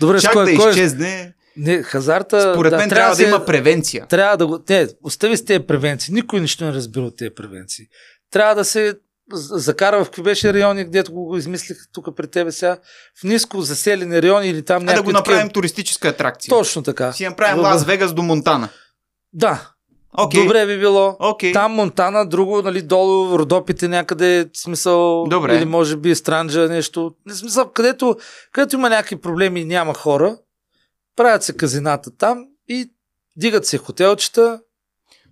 Добре, чак кой, да кой... изчезне. Не, хазарта... Според да, мен трябва да, да има превенция. Трябва да го... Не, остави с тези превенции. Никой нищо не разбира от тези превенции. Трябва да се... Закара в какви беше райони, където го измислих тук при тебе сега, в ниско заселени райони или там някакви... А да го направим такива... туристическа атракция. Точно така. Си направим Лас Във... Вегас до Монтана. Да. Okay. Добре би било. Okay. Там Монтана, друго, нали, долу Родопите някъде, смисъл... Добре. Или може би Странджа, нещо. Не смисъл, където, където има някакви проблеми и няма хора, правят се казината там и дигат се хотелчета.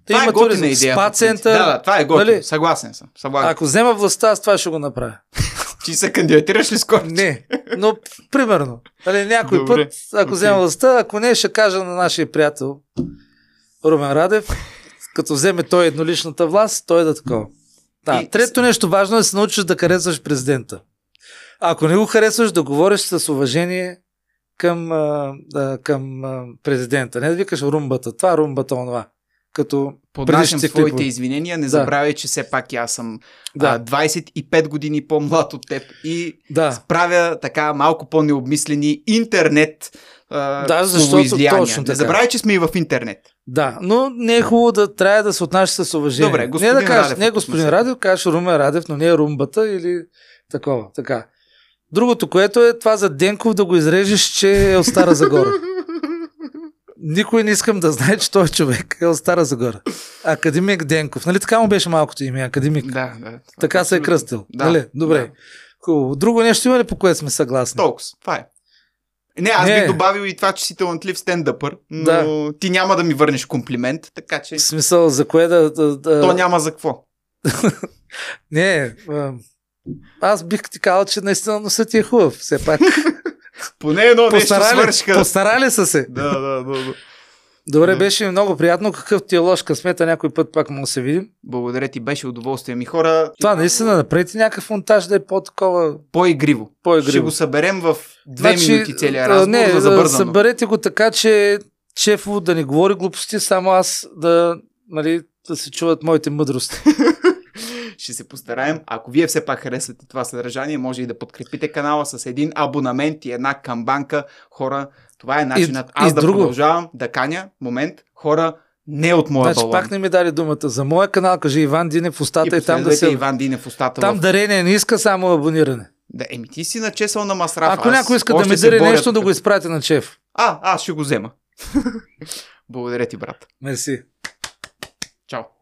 Те това е готина идея. Спа-център. Да, да, това е готино. Нали? Съгласен съм. Съгласен. Ако взема властта, аз това ще го направя. Ти се кандидатираш ли скоро? Не, но примерно. Нали, някой Добре. Път, ако okay. взема властта, ако не, ще кажа на нашия приятел Румен Радев, като вземе той едноличната власт, той да такова. Да, и... Трето нещо важно е да се научиш да харесваш президента. Ако не го харесваш, да говориш с уважение към, а, а, към а, президента. Не да викаш румбата това, румбата онова. Като поднасям своите клипо. Извинения, не да. Забравяй, че все пак аз съм да. а, двайсет и пет години по-млад от теб и да. Правя така малко по-необмислени интернет а, да, словоизлияния. Не забравяй, че сме и в интернет. Да, но не е хубаво да трябва да се отнася с уважение. Добре, господин не да кажеш, Радев. Не господин Радев, кажеш Румен Радев, но не е румбата или такова. Така. Другото, което е това за Денков да го изрежеш, че е от Стара Загора. Никой не искам да знае, че той човек е от Стара Загора. Академик Денков. Нали така му беше малкото име, академик? Да, да. Така е, се е кръстил. Да, нали? Добре. Да. Хубаво. Друго нещо има ли, по което сме съгласни? Толкс. Това е. Не, аз не. бих добавил и това, че си талантлив стендъпър, но да. ти няма да ми върнеш комплимент, така че... В смисъл, за кое да... да, да... То няма за какво. Не, аз бих ти казал, че наистина носът ти е хубав, все пак. Поне едно нещо свършка. Постарали са се. Да, да, да, да. Добре, беше много приятно. Какъв ти е лош късмета, някой път пак му се видим. Благодаря ти, беше удоволствие ми, хора. Това наистина, направете някакъв монтаж да е по-такова... По-игриво. По-игриво. Ще го съберем в две значи, минути целия разговор, не, да забързам. Съберете го така, че Чефо да не говори глупости, само аз да, нали, да се чуват моите мъдрости. Ще се постараем. Ако вие все пак харесвате това съдържание, може и да подкрепите канала с един абонамент и една камбанка. Хора, това е начинът. Аз и да друго. продължавам да каня. Момент. Хора, не от моя балон. Пак не ми дали думата. За моя канал, кажи Иван Динев остата и, и там да се... Иван Динев остата. Там в... дарение не иска, само абониране. Да, еми ти си начесал на масрафа. Ако аз някой иска да ми дари борят... нещо, да го изпрати на Чеф. А, аз ще го взема. Благодаря ти, брат. Мерси. Чао.